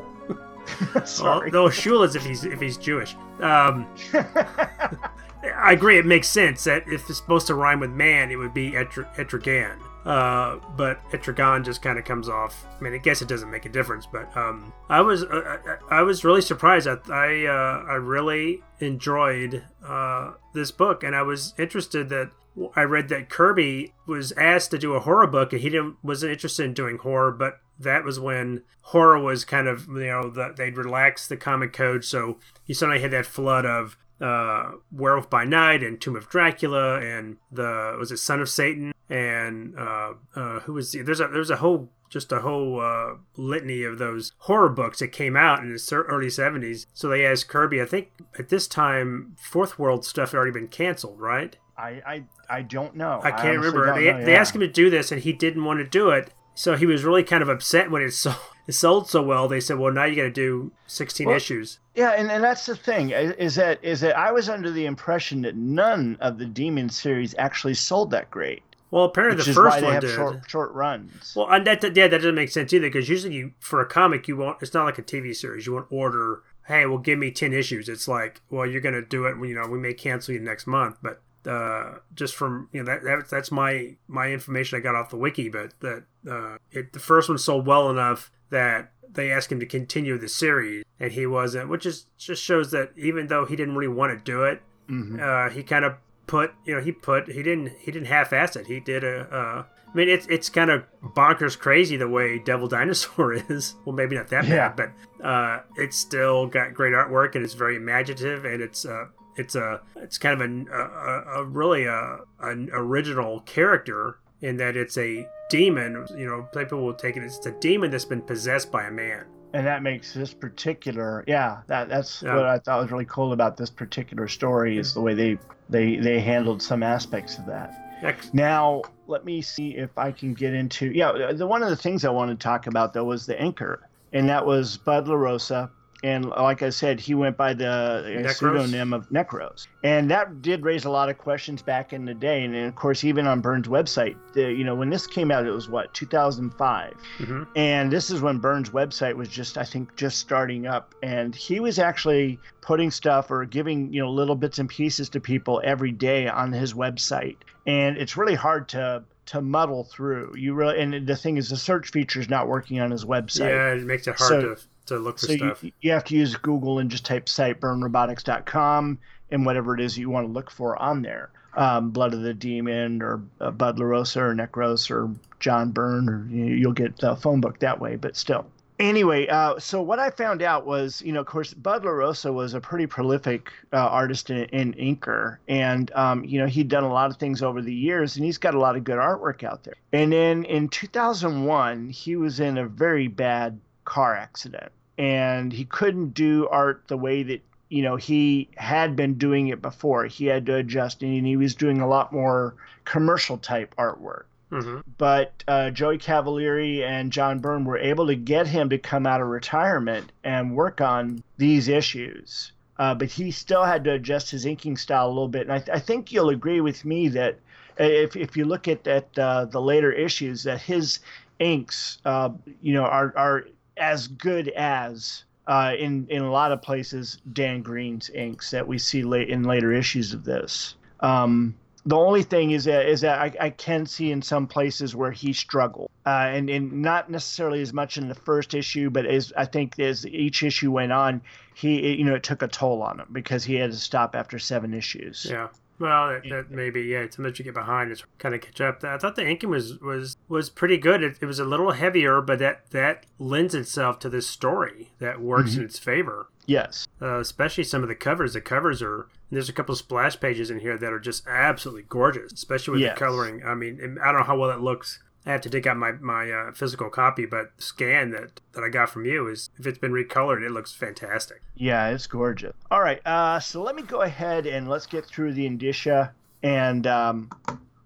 Sorry. Well, no, shul is if he's, if he's Jewish. Um, I agree, it makes sense that if it's supposed to rhyme with man, it would be Etr- Etrigan. Uh, but Etrigan just kind of comes off. I mean, I guess it doesn't make a difference, but um, I was uh, I, I was really surprised. I I, uh, I really enjoyed uh, this book, and I was interested that I read that Kirby was asked to do a horror book, and he didn't wasn't interested in doing horror. But that was when horror was kind of, you know, the, they'd relaxed the comic code, so you suddenly had that flood of uh, Werewolf by Night and Tomb of Dracula and the was it Son of Satan. And uh, uh, who was the, there's a there's a whole just a whole uh, litany of those horror books that came out in the early seventies. So they asked Kirby. I think at this time, Fourth World stuff had already been canceled, right? I I, I don't know. I can't I remember. They, know, yeah. they asked him to do this, and he didn't want to do it. So he was really kind of upset when it sold, it sold so well. They said, "Well, now you got to do sixteen well, issues." Yeah, and, and that's the thing is that is that I was under the impression that none of the Demon series actually sold that great. Well, apparently Which the first one did. Short, short runs. Well, and that yeah, that doesn't make sense either, because usually you, for a comic, you won't. It's not like a T V series. You won't order, hey, well, give me ten issues. It's like, well, you're going to do it. You know, we may cancel you next month, but uh, just from you know that, that that's my my information I got off the wiki. But that uh, it, the first one sold well enough that they asked him to continue the series, and he wasn't, which is just shows that even though he didn't really want to do it, mm-hmm. uh, he kind of. Put you know he put he didn't he didn't half-ass it. He did a uh, I mean it's it's kind of bonkers crazy the way Devil Dinosaur is. Well, maybe not that yeah. bad, but uh, it's still got great artwork and it's very imaginative and it's uh it's a it's kind of a, a, a really a an original character in that it's a demon. You know, people will take it as it's a demon that's been possessed by a man. And that makes this particular, yeah, that that's yeah. what I thought was really cool about this particular story is the way they they, they handled some aspects of that. Next. Now, let me see if I can get into, yeah, the one of the things I wanted to talk about, though, was the anchor. And that was Bud LaRosa. And like I said, he went by the Necros. pseudonym of Necros. And that did raise a lot of questions back in the day. And, and of course, even on Byrne's website, the, you know, when this came out, it was what, two thousand five. Mm-hmm. And this is when Byrne's website was just, I think, just starting up. And he was actually putting stuff or giving, you know, little bits and pieces to people every day on his website. And it's really hard to... to muddle through. You really, and the thing is the search feature is not working on his website. Yeah, it makes it hard so, to, to look for so stuff. You, you have to use Google and just type site burn robotics dot com and whatever it is you want to look for on there. Um, Blood of the Demon or uh, Bud LaRosa or Necros or John Byrne, or you, you'll get the phone book that way, but still. Anyway, uh, so what I found out was, you know, of course, Bud LaRosa was a pretty prolific uh, artist and, and inker. And, um, you know, he'd done a lot of things over the years, and he's got a lot of good artwork out there. And then in two thousand one, he was in a very bad car accident. And he couldn't do art the way that, you know, he had been doing it before. He had to adjust, and he was doing a lot more commercial-type artwork. Mm-hmm. But uh, Joey Cavalieri and John Byrne were able to get him to come out of retirement and work on these issues. Uh, but he still had to adjust his inking style a little bit. And I, th- I think you'll agree with me that if if you look at, at uh, the later issues, that his inks, uh, you know, are, are as good as, uh, in, in a lot of places, Dan Green's inks that we see late in later issues of this. Um The only thing is that, is that I, I can see in some places where he struggled, uh, and, and not necessarily as much in the first issue, but as I think as each issue went on, he you know it took a toll on him because he had to stop after seven issues. Yeah, well, that, that maybe yeah. Sometimes you get behind, it's kind of catch up. I thought the inking was was, was pretty good. It, it was a little heavier, but that that lends itself to this story that works mm-hmm. in its favor. Yes, uh, especially some of the covers. The covers are. There's a couple of splash pages in here that are just absolutely gorgeous, especially with yes. the coloring. I mean, I don't know how well that looks I have to dig out my, my uh, physical copy, but scan that, that I got from you is, if it's been recolored, it looks fantastic. Yeah, it's gorgeous. All right, uh, so let me go ahead and let's get through the indicia. And um,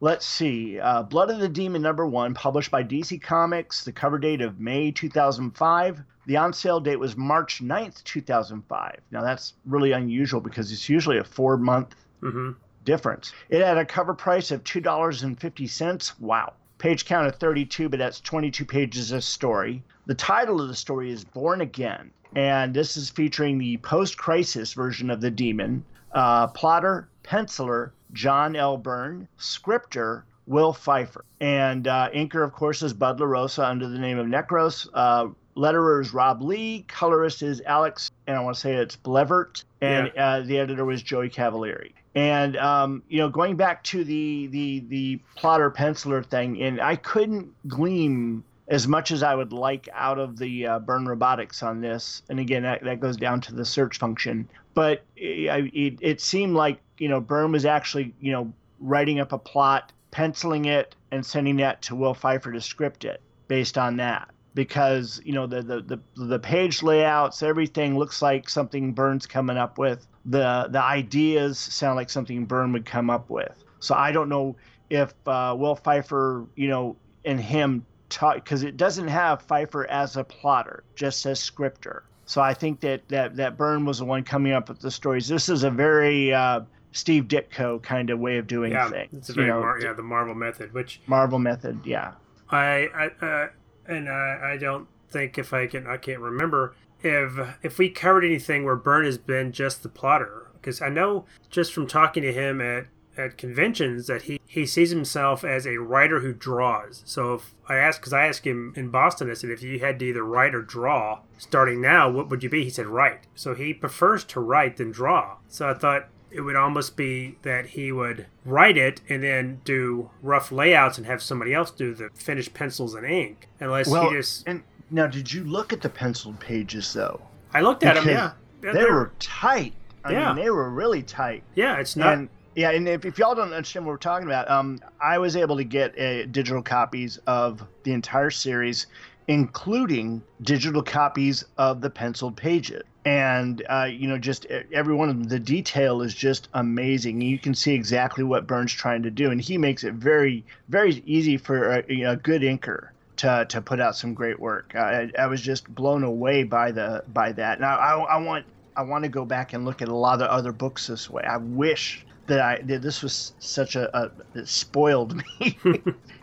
let's see. Uh, Blood of the Demon number one, published by D C Comics, the cover date of May two thousand five. The on-sale date was March ninth, two thousand five. Now, that's really unusual because it's usually a four-month mm-hmm. difference. It had a cover price of two dollars and fifty cents. Wow. Page count of thirty-two, but that's twenty-two pages of story. The title of the story is Born Again, and this is featuring the post-crisis version of the demon. Uh, plotter, penciler, John L. Byrne. Scripter, Will Pfeiffer. And uh, inker, of course, is Bud LaRosa under the name of Necros. Uh, letterer is Rob Lee. Colorist is Alex, and I want to say it's Blevert. And yeah. uh, the editor was Joey Cavalieri. And, um, you know, going back to the, the, the plotter penciler thing, and I couldn't glean as much as I would like out of the uh, Byrne Robotics on this. And again, that, that goes down to the search function. But it, it, it seemed like, you know, Byrne was actually, you know, writing up a plot, penciling it, and sending that to Will Pfeiffer to script it based on that. Because, you know, the, the, the, the page layouts, everything looks like something Byrne's coming up with. The the ideas sound like something Byrne would come up with. So I don't know if uh, Will Pfeiffer, you know, and him talk, because it doesn't have Pfeiffer as a plotter, just as scripter. So I think that, that, that Byrne was the one coming up with the stories. This is a very uh, Steve Ditko kind of way of doing yeah, things. It's a very you know, Mar- yeah, the Marvel method, which Marvel method, yeah. I I uh, and I, I don't think if I can I can't remember. If if we covered anything where Byrne has been just the plotter, because I know just from talking to him at, at conventions that he, he sees himself as a writer who draws. So if I asked, because I asked him in Boston, I said, if you had to either write or draw, starting now, what would you be? He said, write. So he prefers to write than draw. So I thought it would almost be that he would write it and then do rough layouts and have somebody else do the finished pencils and ink, unless well, he just... And- Now, did you look at the penciled pages, though? I looked at because them, yeah. yeah they were tight. I yeah. mean, they were really tight. Yeah, it's not... And, yeah, and if, if y'all don't understand what we're talking about, um, I was able to get uh, digital copies of the entire series, including digital copies of the penciled pages. And, uh, you know, just every one of them, the detail is just amazing. You can see exactly what Byrne's trying to do, and he makes it very, very easy for a, a good inker to to put out some great work. I, I was just blown away by the by that. Now I, I want I want to go back and look at a lot of other books this way. I wish that I that this was such a, a it spoiled me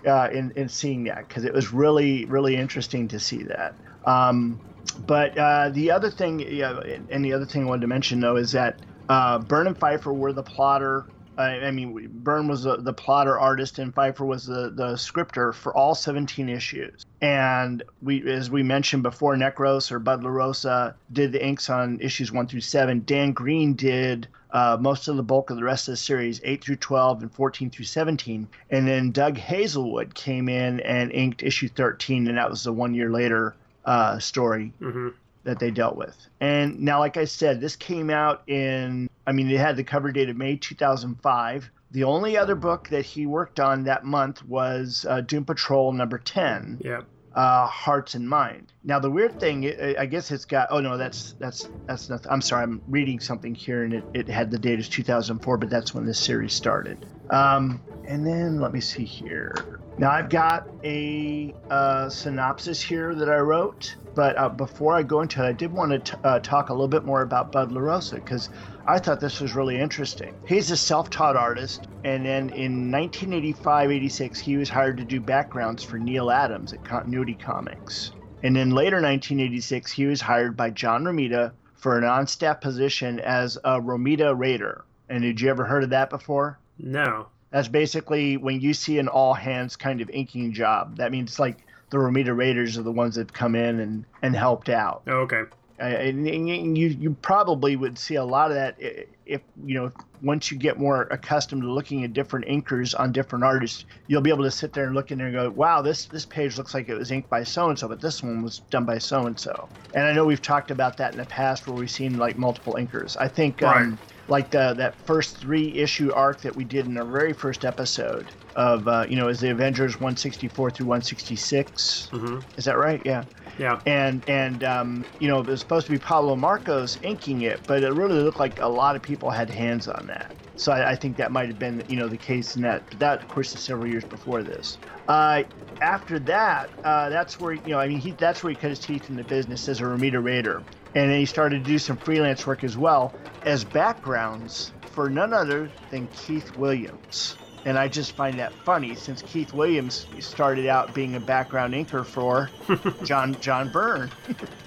uh, in in seeing that, because it was really really interesting to see that. Um, but uh, the other thing, yeah, and the other thing I wanted to mention though is that uh, Byrne and Pfeiffer were the plotter. I mean, Byrne was the, the plotter artist, and Pfeiffer was the, the scripter for all seventeen issues. And we, as we mentioned before, Necros or Bud LaRosa did the inks on issues one through seven. Dan Green did uh, most of the bulk of the rest of the series, eight through twelve and fourteen through seventeen. And then Doug Hazelwood came in and inked issue thirteen, and that was the one year later uh, story. Mm-hmm. that they dealt with. And now, like I said, this came out in, I mean, it had the cover date of May two thousand five. The only other book that he worked on that month was uh, Doom Patrol number ten, yep. uh, Hearts and Mind. Now, the weird thing, I guess it's got, oh no, that's, that's, that's nothing. I'm sorry, I'm reading something here and it, it had the date as two thousand four, but that's when this series started. Um, and then let me see here. Now, I've got a uh, synopsis here that I wrote. But uh, before I go into it, I did want to t- uh, talk a little bit more about Bud LaRosa, because I thought this was really interesting. He's a self-taught artist, and then in nineteen eighty-five eighty-six, he was hired to do backgrounds for Neil Adams at Continuity Comics. And then later nineteen eighty-six, he was hired by John Romita for an on-staff position as a Romita Raider. And had you ever heard of that before? No. That's basically when you see an all-hands kind of inking job. That means like the Romita Raiders are the ones that come in and, and helped out. Oh, okay. Uh, and, and you you probably would see a lot of that if, you know, once you get more accustomed to looking at different inkers on different artists, you'll be able to sit there and look in there and go, wow, this, this page looks like it was inked by so-and-so, but this one was done by so-and-so. And I know we've talked about that in the past where we've seen, like, multiple inkers. I think right. um, like the, that first three issue arc that we did in our very first episode of, uh, you know, is the Avengers one sixty-four through one sixty-six. Mm-hmm. Is that right? Yeah. Yeah. And, and um, you know, it was supposed to be Pablo Marcos inking it, but it really looked like a lot of people had hands on that. So I, I think that might have been, you know, the case in that. But that, of course, is several years before this. Uh, after that, uh, that's where, you know, I mean, he, that's where he cut his teeth in the business as a Ramita Raider. And then he started to do some freelance work as well as backgrounds for none other than Keith Williams. And I just find that funny, since Keith Williams started out being a background inker for John John Byrne,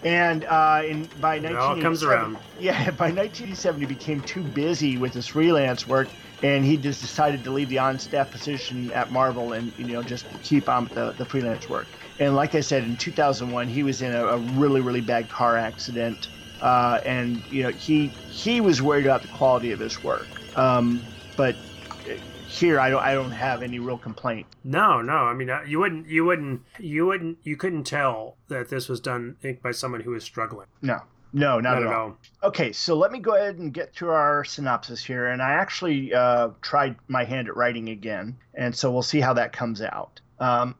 and uh, in by it all comes around. Yeah, by nineteen eighty-seven he became too busy with his freelance work, and he just decided to leave the on-staff position at Marvel and, you know, just keep on with the, the freelance work. And like I said, in two thousand one he was in a, a really really bad car accident, uh, and you know he he was worried about the quality of his work, um, but. Here, I don't. I don't have any real complaint. No, no. I mean, you wouldn't. You wouldn't. You wouldn't. You couldn't tell that this was done by someone who was struggling. No, no, not, not at, at all. all. Okay, so let me go ahead and get to our synopsis here, and I actually uh, tried my hand at writing again, and so we'll see how that comes out. Um,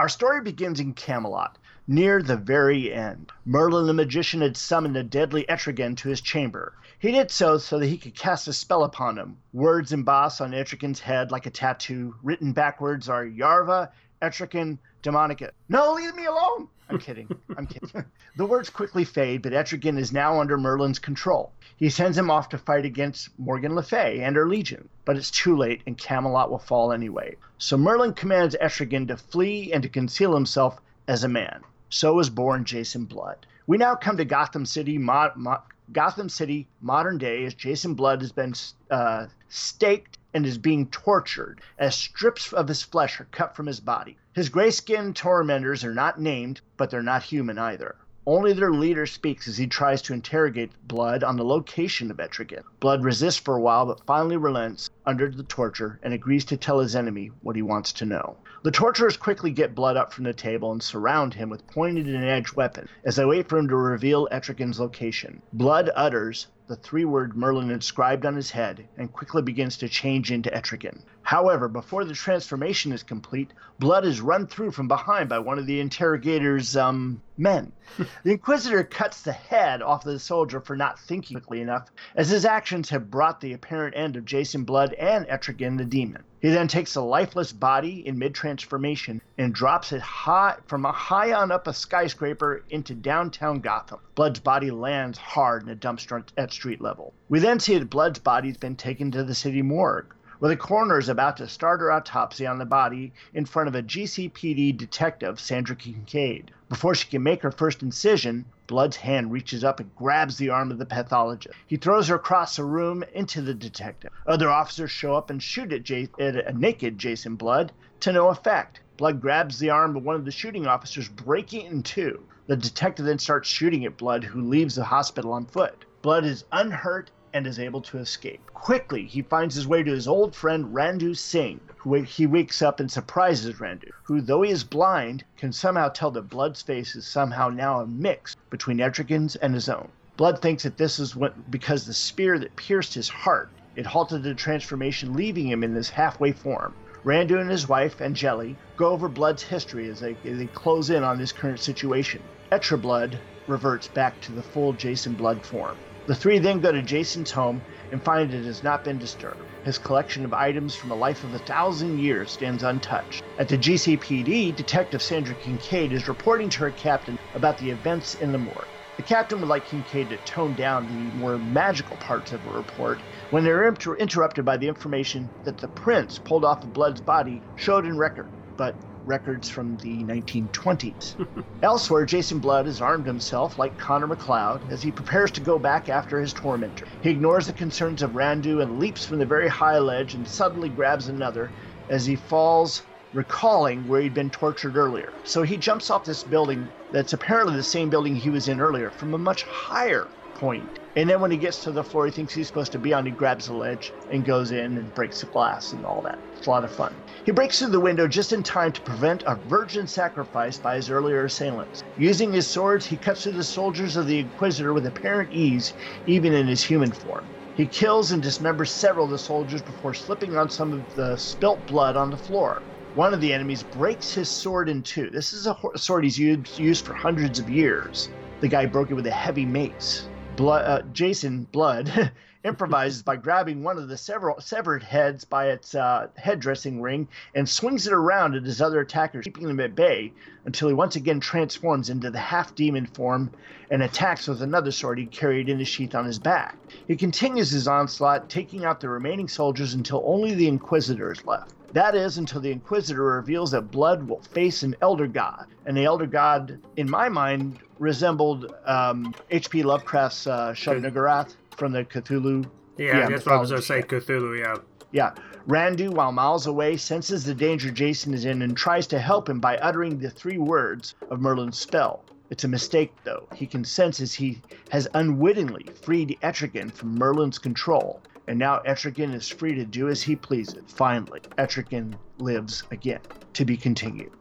our story begins in Camelot. Near the very end, Merlin the magician had summoned a deadly Etrigan to his chamber. He did so so that he could cast a spell upon him. Words embossed on Etrigan's head like a tattoo, written backwards, are Yarva, Etrigan, Demonica. No, leave me alone! I'm kidding. I'm kidding. The words quickly fade, but Etrigan is now under Merlin's control. He sends him off to fight against Morgan Le Fay and her legion, but it's too late and Camelot will fall anyway. So Merlin commands Etrigan to flee and to conceal himself as a man. So was born Jason Blood. We now come to Gotham City, mo- mo- Gotham City, modern day, as Jason Blood has been uh, staked and is being tortured as strips of his flesh are cut from his body. His gray-skinned tormentors are not named, but they're not human either. Only their leader speaks as he tries to interrogate Blood on the location of Etrigan. Blood resists for a while, but finally relents under the torture and agrees to tell his enemy what he wants to know. The torturers quickly get Blood up from the table and surround him with pointed and edged weapons as they wait for him to reveal Etrigan's location. Blood utters the three-word Merlin inscribed on his head and quickly begins to change into Etrigan. However, before the transformation is complete, Blood is run through from behind by one of the interrogator's um, men. The Inquisitor cuts the head off the soldier for not thinking quickly enough, as his actions have brought the apparent end of Jason Blood and Etrigan the Demon. He then takes a lifeless body in mid-transformation and drops it high, from a high on up a skyscraper into downtown Gotham. Blood's body lands hard in a dumpster at street level. We then see that Blood's body's been taken to the city morgue, where the coroner is about to start her autopsy on the body in front of a G C P D detective, Sandra Kincaid. Before she can make her first incision, Blood's hand reaches up and grabs the arm of the pathologist. He throws her across the room into the detective. Other officers show up and shoot at, J- at a naked Jason Blood, to no effect. Blood grabs the arm of one of the shooting officers, breaking it in two. The detective then starts shooting at Blood, who leaves the hospital on foot. Blood is unhurt and is able to escape. Quickly, he finds his way to his old friend Randu Singh, who he wakes up and surprises Randu, who, though he is blind, can somehow tell that Blood's face is somehow now a mix between Etrigan's and his own. Blood thinks that this is what, because the spear that pierced his heart, it halted the transformation, leaving him in this halfway form. Randu and his wife, Anjali, go over Blood's history as they, as they close in on his current situation. Etra Blood reverts back to the full Jason Blood form. The three then go to Jason's home and find it has not been disturbed. His collection of items from a life of a thousand years stands untouched. At the G C P D, Detective Sandra Kincaid is reporting to her captain about the events in the morgue. The captain would like Kincaid to tone down the more magical parts of her report when they're inter- interrupted by the information that the prints pulled off of Blood's body showed in record, but records from the nineteen twenties. Elsewhere, Jason Blood has armed himself like Connor McLeod as he prepares to go back after his tormentor. He ignores the concerns of Randu and leaps from the very high ledge and suddenly grabs another as he falls, recalling where he'd been tortured earlier. So he jumps off this building that's apparently the same building he was in earlier from a much higher point. And then when he gets to the floor he thinks he's supposed to be on, he grabs the ledge and goes in and breaks the glass and all that. It's a lot of fun. He breaks through the window just in time to prevent a virgin sacrifice by his earlier assailants. Using his swords, he cuts through the soldiers of the Inquisitor with apparent ease, even in his human form. He kills and dismembers several of the soldiers before slipping on some of the spilt blood on the floor. One of the enemies breaks his sword in two. This is a sword he's used for hundreds of years. The guy broke it with a heavy mace. Blood, uh, Jason Blood improvises by grabbing one of the several severed heads by its uh, head dressing ring and swings it around at his other attackers, keeping them at bay until he once again transforms into the half-demon form and attacks with another sword he carried in his sheath on his back. He continues his onslaught, taking out the remaining soldiers until only the Inquisitor is left. That is, until the Inquisitor reveals that Blood will face an Elder God. And the Elder God, in my mind, resembled um, H P Lovecraft's uh, Shub-Niggurath from the Cthulhu. Yeah, yeah that's what I was going to say, Cthulhu, yeah. Yeah. Randu, while miles away, senses the danger Jason is in and tries to help him by uttering the three words of Merlin's spell. It's a mistake, though. He can sense as he has unwittingly freed Etrigan from Merlin's control. And now Etrigan is free to do as he pleases. Finally, Etrigan lives again. To be continued.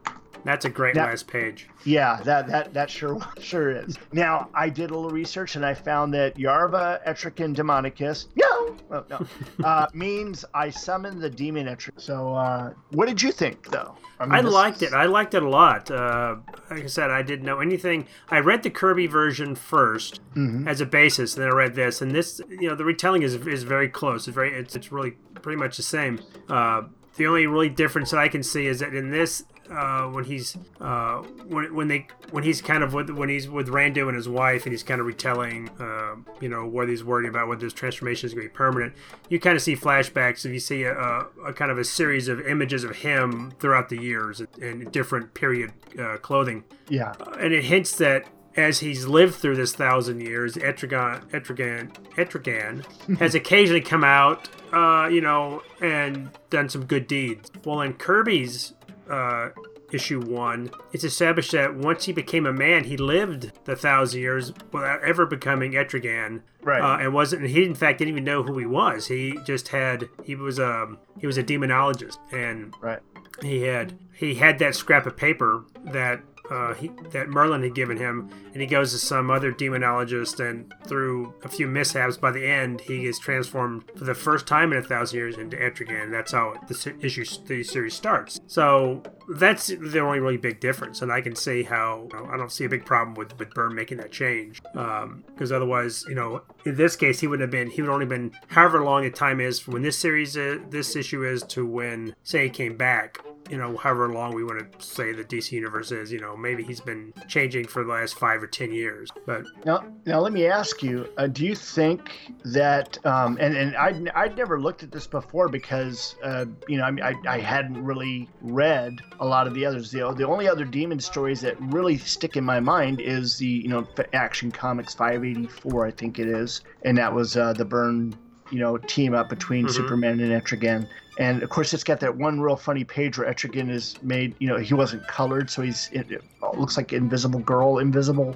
That's a great now, last page. Yeah, that that that sure sure is. Now, I did a little research and I found that Yarva Etrigan Demonicus no, oh, no, uh, means I summon the demon Etrigan. So uh, what did you think, though? I, mean, I liked is... it. I liked it a lot. Uh, like I said, I didn't know anything. I read the Kirby version first mm-hmm. as a basis, and then I read this. And this, you know, the retelling is is very close. It's very, it's, it's really pretty much the same. Uh, the only really difference that I can see is that in this, Uh, when he's uh, when when they when he's kind of with when he's with Randu and his wife, and he's kind of retelling, uh, you know, what he's worried about, whether this transformation is going to be permanent. You kind of see flashbacks, and you see a, a, a kind of a series of images of him throughout the years in different period uh, clothing. Yeah, uh, and it hints that as he's lived through this thousand years, Etrigan Etrigan Etrigan has occasionally come out, uh, you know, and done some good deeds. Well, in Kirby's Uh, issue one, it's established that once he became a man, he lived the thousand years without ever becoming Etrigan. Right. Uh, and wasn't, and he in fact didn't even know who he was. He just had, he was um he was a demonologist, and right. he had he had that scrap of paper that uh he, that Merlin had given him, and he goes to some other demonologist, and through a few mishaps, by the end he is transformed for the first time in a thousand years into Etrigan. That's how the issue the series starts. So that's the only really big difference, and I can see how, you know, I don't see a big problem with with Byrne making that change, um because otherwise, you know, in this case he wouldn't have been he would only been however long the time is from when this series is, this issue is to when, say, he came back, you know, however long we want to say the D C universe is, you know, maybe he's been changing for the last five or ten years. But now, now let me ask you, uh, do you think that, um, and, and I'd, I'd never looked at this before because, uh, you know, I, I I hadn't really read a lot of the others. The, the only other demon stories that really stick in my mind is the, you know, Action Comics five eighty-four, I think it is. And that was uh, the Byrne, you know, team up between mm-hmm. Superman and Etrigan. And, of course, it's got that one real funny page where Etrigan is made, you know, he wasn't colored, so he's it, it looks like Invisible Girl, invisible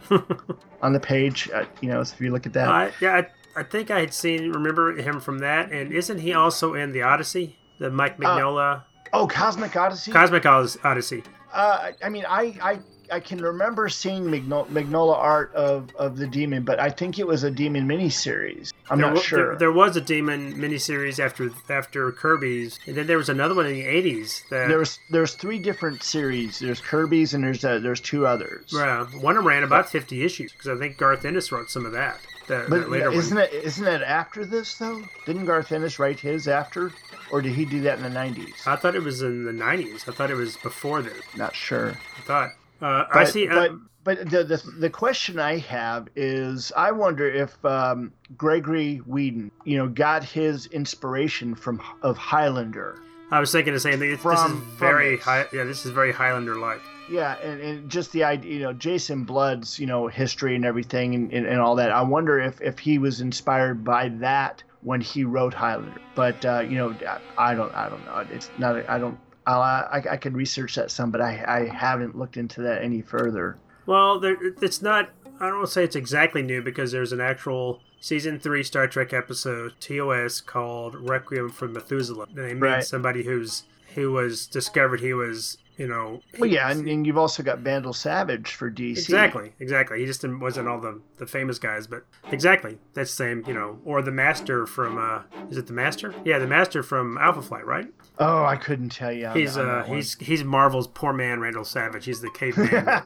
on the page, uh, you know, if you look at that. Uh, yeah, I, I think I had seen, remember him from that, and isn't he also in The Odyssey, the Mike Mignola? Uh, oh, Cosmic Odyssey? Cosmic Odyssey. Uh, I mean, I... I I can remember seeing Mignola, Mignola art of, of the demon, but I think it was a demon miniseries. I'm there not was, sure. There, there was a demon miniseries after after Kirby's, and then there was another one in the eighties. That... There's there's three different series. There's Kirby's and there's uh, there's two others. Right. One ran about fifty issues because I think Garth Ennis wrote some of that. That, but that later isn't one. It isn't that after this though? Didn't Garth Ennis write his after, or did he do that in the nineties? I thought it was in the nineties. I thought it was before this. Not sure. I thought. Uh, but, I see. Uh, but but the, the the question I have is, I wonder if um, Gregory Whedon, you know, got his inspiration from of Highlander. I was thinking the same thing. This is very high, yeah. This is very Highlander-like. Yeah, and, and just the idea, you know, Jason Blood's, you know, history and everything and, and, and all that. I wonder if, if he was inspired by that when he wrote Highlander. But uh, you know, I, I don't I don't know. It's not. A, I don't. I'll, I, I could research that some, but I, I haven't looked into that any further. Well, there, it's not, I don't want to say it's exactly new because there's an actual season three Star Trek episode, T O S, called Requiem for Methuselah. They meet right. somebody who's who was discovered he was, you know... Well, yeah, was, and, and you've also got Vandal Savage for D C. Exactly, exactly. He just didn't, wasn't all the, the famous guys, but exactly. That's the same, you know, or the Master from... Uh, is it the Master? Yeah, the Master from Alpha Flight, right? Oh, I couldn't tell you. On, he's on uh, he's he's Marvel's poor man, Randall Savage. He's the caveman, that,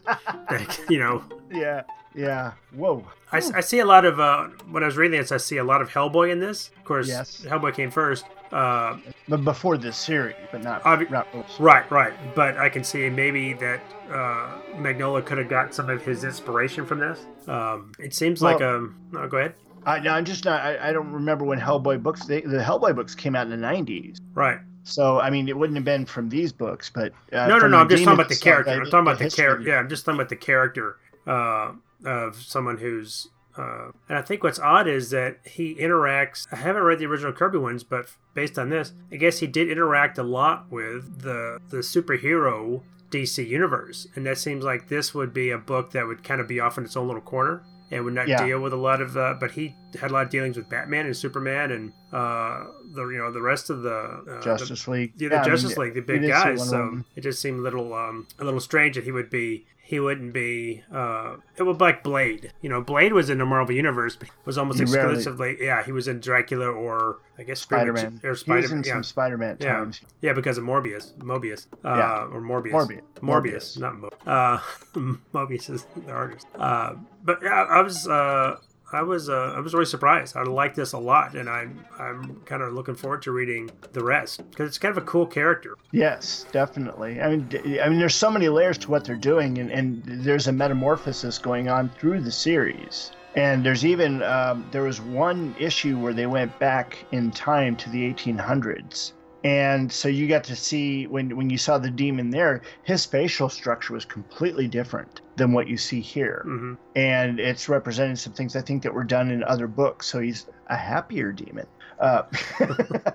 that, you know... Yeah. Yeah. Whoa. I, I see a lot of, uh, when I was reading this, I see a lot of Hellboy in this. Of course, yes. Hellboy came first. Uh, but before this series, but not... Obvi- not right, right. But I can see maybe that uh, Magnolia could have got some of his inspiration from this. Um, it seems well, like a... Oh, go ahead. I, no, I'm just not... I, I don't remember when Hellboy books... They, the Hellboy books came out in the nineties. Right. So, I mean, it wouldn't have been from these books, but... Uh, no, no, no. I'm just talking about the character. I'm talking about the character. Yeah, I'm just talking about the character. Uh... of someone who's uh and I think what's odd is that he interacts, I haven't read the original Kirby ones, but based on this I guess he did interact a lot with the the superhero D C universe, and that seems like this would be a book that would kind of be off in its own little corner and would not yeah. deal with a lot of uh but he had a lot of dealings with Batman and Superman and uh the you know the rest of the uh, Justice the, League yeah, the yeah, Justice I mean, League the big guys, so it just seemed a little um a little strange that he would be He wouldn't be, uh, it would be like Blade. You know, Blade was in the Marvel Universe, but was almost he exclusively, rarely, yeah, he was in Dracula or, I guess, Spider-Man. Or Spider-Man. He was in yeah. some Spider-Man times. Yeah. yeah, because of Morbius. Mobius. Uh, yeah. Or Morbius. Morbius. Morbius, Morbius. Not Mobius. Uh, Mobius is the artist. Uh, but yeah, I was, uh, I was, uh, I was really surprised. I like this a lot, and I'm, I'm kind of looking forward to reading the rest because it's kind of a cool character. Yes, definitely. I mean, d- I mean, there's so many layers to what they're doing, and, and there's a metamorphosis going on through the series. And there's even um, there was one issue where they went back in time to the eighteen hundreds. And so you got to see, when, when you saw the demon there, his facial structure was completely different than what you see here. Mm-hmm. And it's representing some things, I think, that were done in other books. So he's a happier demon. Uh,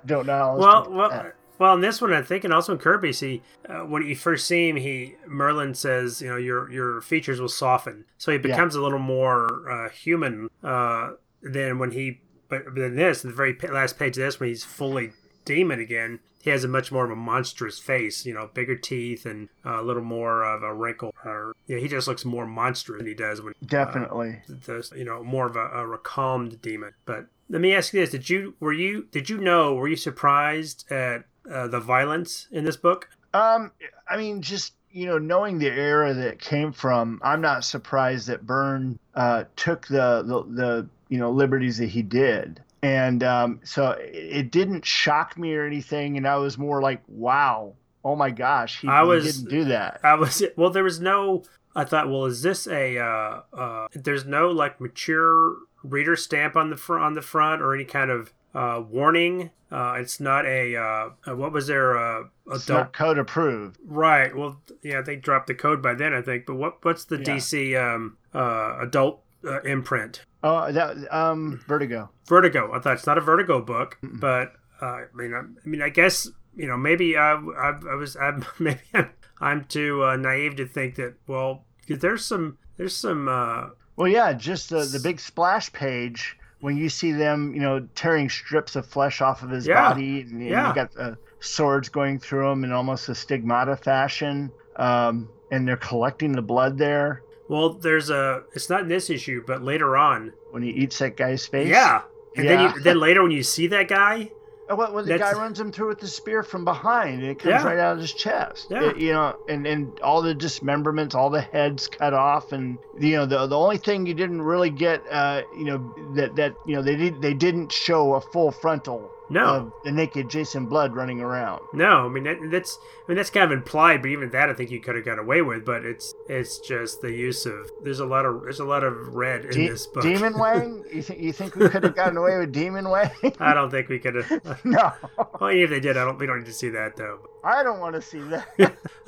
don't know. How well, well, that. well, in this one, I think, and also in Kirby, see, uh, when you first see him, he Merlin says, you know, your your features will soften. So he becomes yeah. a little more uh, human uh, than when he, but then this, the very last page of this, when he's fully demon again, he has a much more of a monstrous face, you know, bigger teeth and uh, a little more of a wrinkle. Or, yeah, he just looks more monstrous than he does when definitely, uh, the, you know, more of a, a calmed demon. But let me ask you this: Did you were you did you know were you surprised at uh, the violence in this book? Um, I mean, just you know, knowing the era that it came from, I'm not surprised that Byrne uh, took the, the the you know liberties that he did. And um, so it didn't shock me or anything, and I was more like, "Wow, oh my gosh, he, I was, he didn't do that." I was well. There was no. I thought, well, is this a? Uh, uh, there's no like mature reader stamp on the front on the front or any kind of uh, warning. Uh, it's not a. Uh, what was their uh, adult it's not code approved? Right. Well, yeah, they dropped the code by then, I think. But what what's the yeah. D C um, uh, adult uh, imprint? Oh, that um, Vertigo. Vertigo. I thought it's not a Vertigo book, but uh, I mean, I, I mean, I guess you know, maybe I, I, I was, I maybe I'm, I'm too uh, naive to think that. Well, there's some, there's some. Uh, well, yeah, just the the big splash page when you see them, you know, tearing strips of flesh off of his yeah, body, and you, yeah. know, you got uh, swords going through him in almost a stigmata fashion, um, and they're collecting the blood there. Well, there's a. It's not in this issue, but later on, when he eats that guy's face. Yeah, and yeah. then you, then later when you see that guy, well, well the guy runs him through with the spear from behind, and it comes yeah. right out of his chest. Yeah. It, you know, and, and all the dismemberments, all the heads cut off, and you know the the only thing you didn't really get, uh, you know that that you know they did they didn't show a full frontal. No, of the naked Jason Blood running around. No, I mean that, that's I mean that's kind of implied, but even that I think you could have got away with. But it's it's just the use of there's a lot of there's a lot of red in De- this book. Demon Wang? you think you think we could have gotten away with Demon Wang? I don't think we could have. No. Well, even if they did, I don't. We don't need to see that though. I don't want to see that.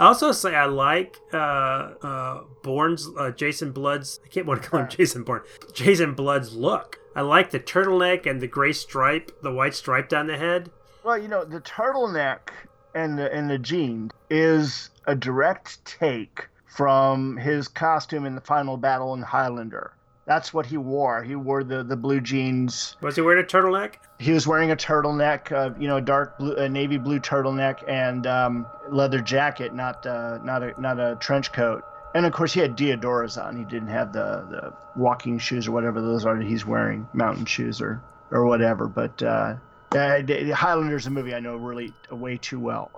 I also say I like uh, uh, Bourne's uh, Jason Blood's. I can't want to call him Jason Bourne. Jason Blood's look. I like the turtleneck and the gray stripe, the white stripe down the head. Well, you know, the turtleneck and the and the jean is a direct take from his costume in the final battle in Highlander. That's what he wore. He wore the, the blue jeans. Was he wearing a turtleneck? He was wearing a turtleneck, uh, you know, dark blue, uh, navy blue turtleneck, and um, leather jacket, not uh, not a not a trench coat. And of course, he had Diodoras on. He didn't have the, the walking shoes or whatever those are that he's wearing, mountain shoes or or whatever. But uh, Highlander's a movie I know really way too well.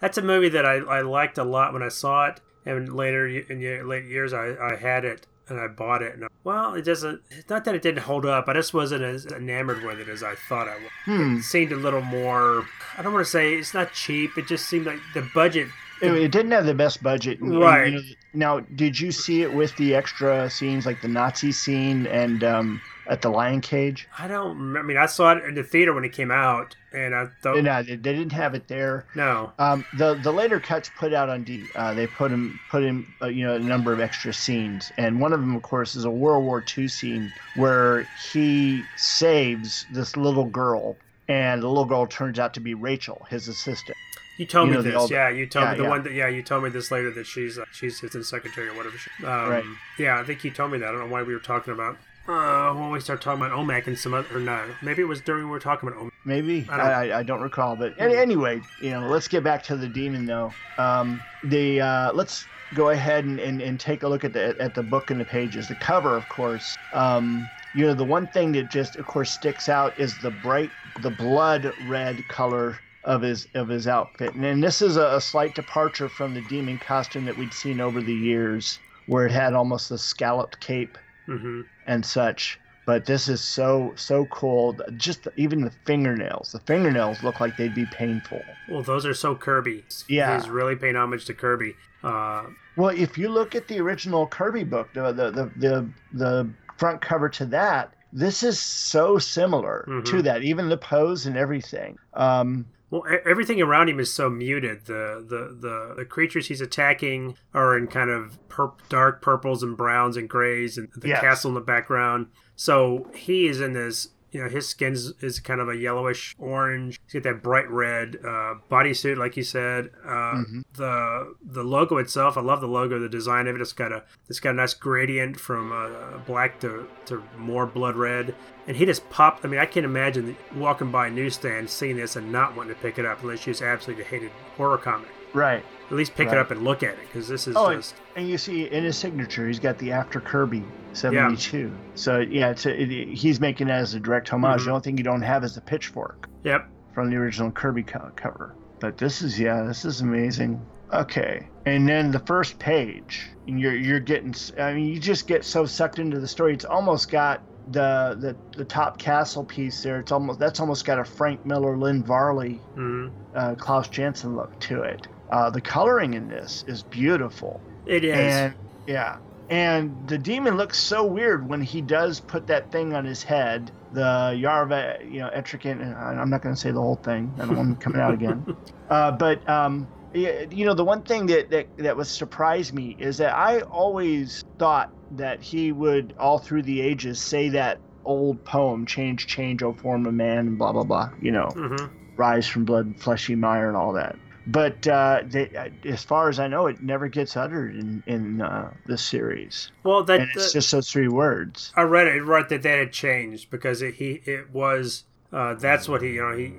That's a movie that I, I liked a lot when I saw it, and later in later years I, I had it. And I bought it. And, well, it doesn't. It's not that it didn't hold up. I just wasn't as enamored with it as I thought I would. Hmm. It seemed a little more. I don't want to say it's not cheap. It just seemed like the budget. It, it didn't have the best budget, right? You know, now, did you see it with the extra scenes, like the Nazi scene and um, at the lion cage? I don't. I mean, I saw it in the theater when it came out, and I thought no, they, they didn't have it there. No. Um, the the later cuts put out on D. Uh, they put in put in uh, you know, a number of extra scenes, and one of them, of course, is a World War Two scene where he saves this little girl, and the little girl turns out to be Rachel, his assistant. You told you me know, this, old, yeah. You told yeah, me the yeah. one that, yeah. You told me this later that she's uh, she's his secretary or whatever. She, um, right. Yeah, I think you told me that. I don't know why we were talking about. Uh, when we started talking about OMAC and some other, or no, maybe it was during we were talking about OMAC. Maybe I don't, I, I don't recall, but any, anyway, you know, let's get back to the demon though. Um, the uh, let's go ahead and, and, and take a look at the at the book and the pages. The cover, of course. Um, you know, the one thing that just, of course, sticks out is the bright, the blood red color of his of his outfit. And, and this is a, a slight departure from the demon costume that we'd seen over the years, where it had almost a scalloped cape mm-hmm. and such. But this is so, so cool. Just the, even the fingernails. The fingernails look like they'd be painful. Well, those are so Kirby. Yeah. He's really paying homage to Kirby. Uh, well, if you look at the original Kirby book, the the the, the, the front cover to that, this is so similar mm-hmm. to that. Even the pose and everything. Um Well, everything around him is so muted. The the, the, the creatures he's attacking are in kind of perp- dark purples and browns and grays, and the yes. castle in the background. So he is in this, you know, his skin is kind of a yellowish orange. He's got that bright red uh, bodysuit, like you said. Uh, mm-hmm. The the logo itself, I love the logo, the design of it. It's got a it's got a nice gradient from uh, black to, to more blood red. And he just popped. I mean, I can't imagine walking by a newsstand, seeing this, and not wanting to pick it up unless you just absolutely hated horror comic. Right. At least pick right. it up and look at it, because this is oh, just. And you see in his signature, he's got the After Kirby seventy-two. Yeah. So yeah, it's a, it, he's making that as a direct homage. Mm-hmm. The only thing you don't have is the pitchfork. Yep. From the original Kirby co- cover. But this is yeah, this is amazing. Okay, and then the first page, and you're you're getting. I mean, you just get so sucked into the story. It's almost got. The, the the top castle piece there, it's almost that's almost got a Frank Miller, Lynn Varley, mm-hmm. uh, Klaus Janson look to it. Uh, the coloring in this is beautiful. It is. And, yeah. And the demon looks so weird when he does put that thing on his head. The Yarva, you know, intricate. I'm not going to say the whole thing. I don't want him coming out again. Uh, but um, you know, the one thing that that that was surprised me is that I always thought that he would, all through the ages, say that old poem, change, change, O form of man, and blah, blah, blah, you know, mm-hmm. rise from blood, fleshy mire, and all that. But uh, they, as far as I know, it never gets uttered in, in uh, this series. Well, that, and it's uh, just those three words. I read it right that that had changed because it, he, it was, uh, that's what he, you know, he,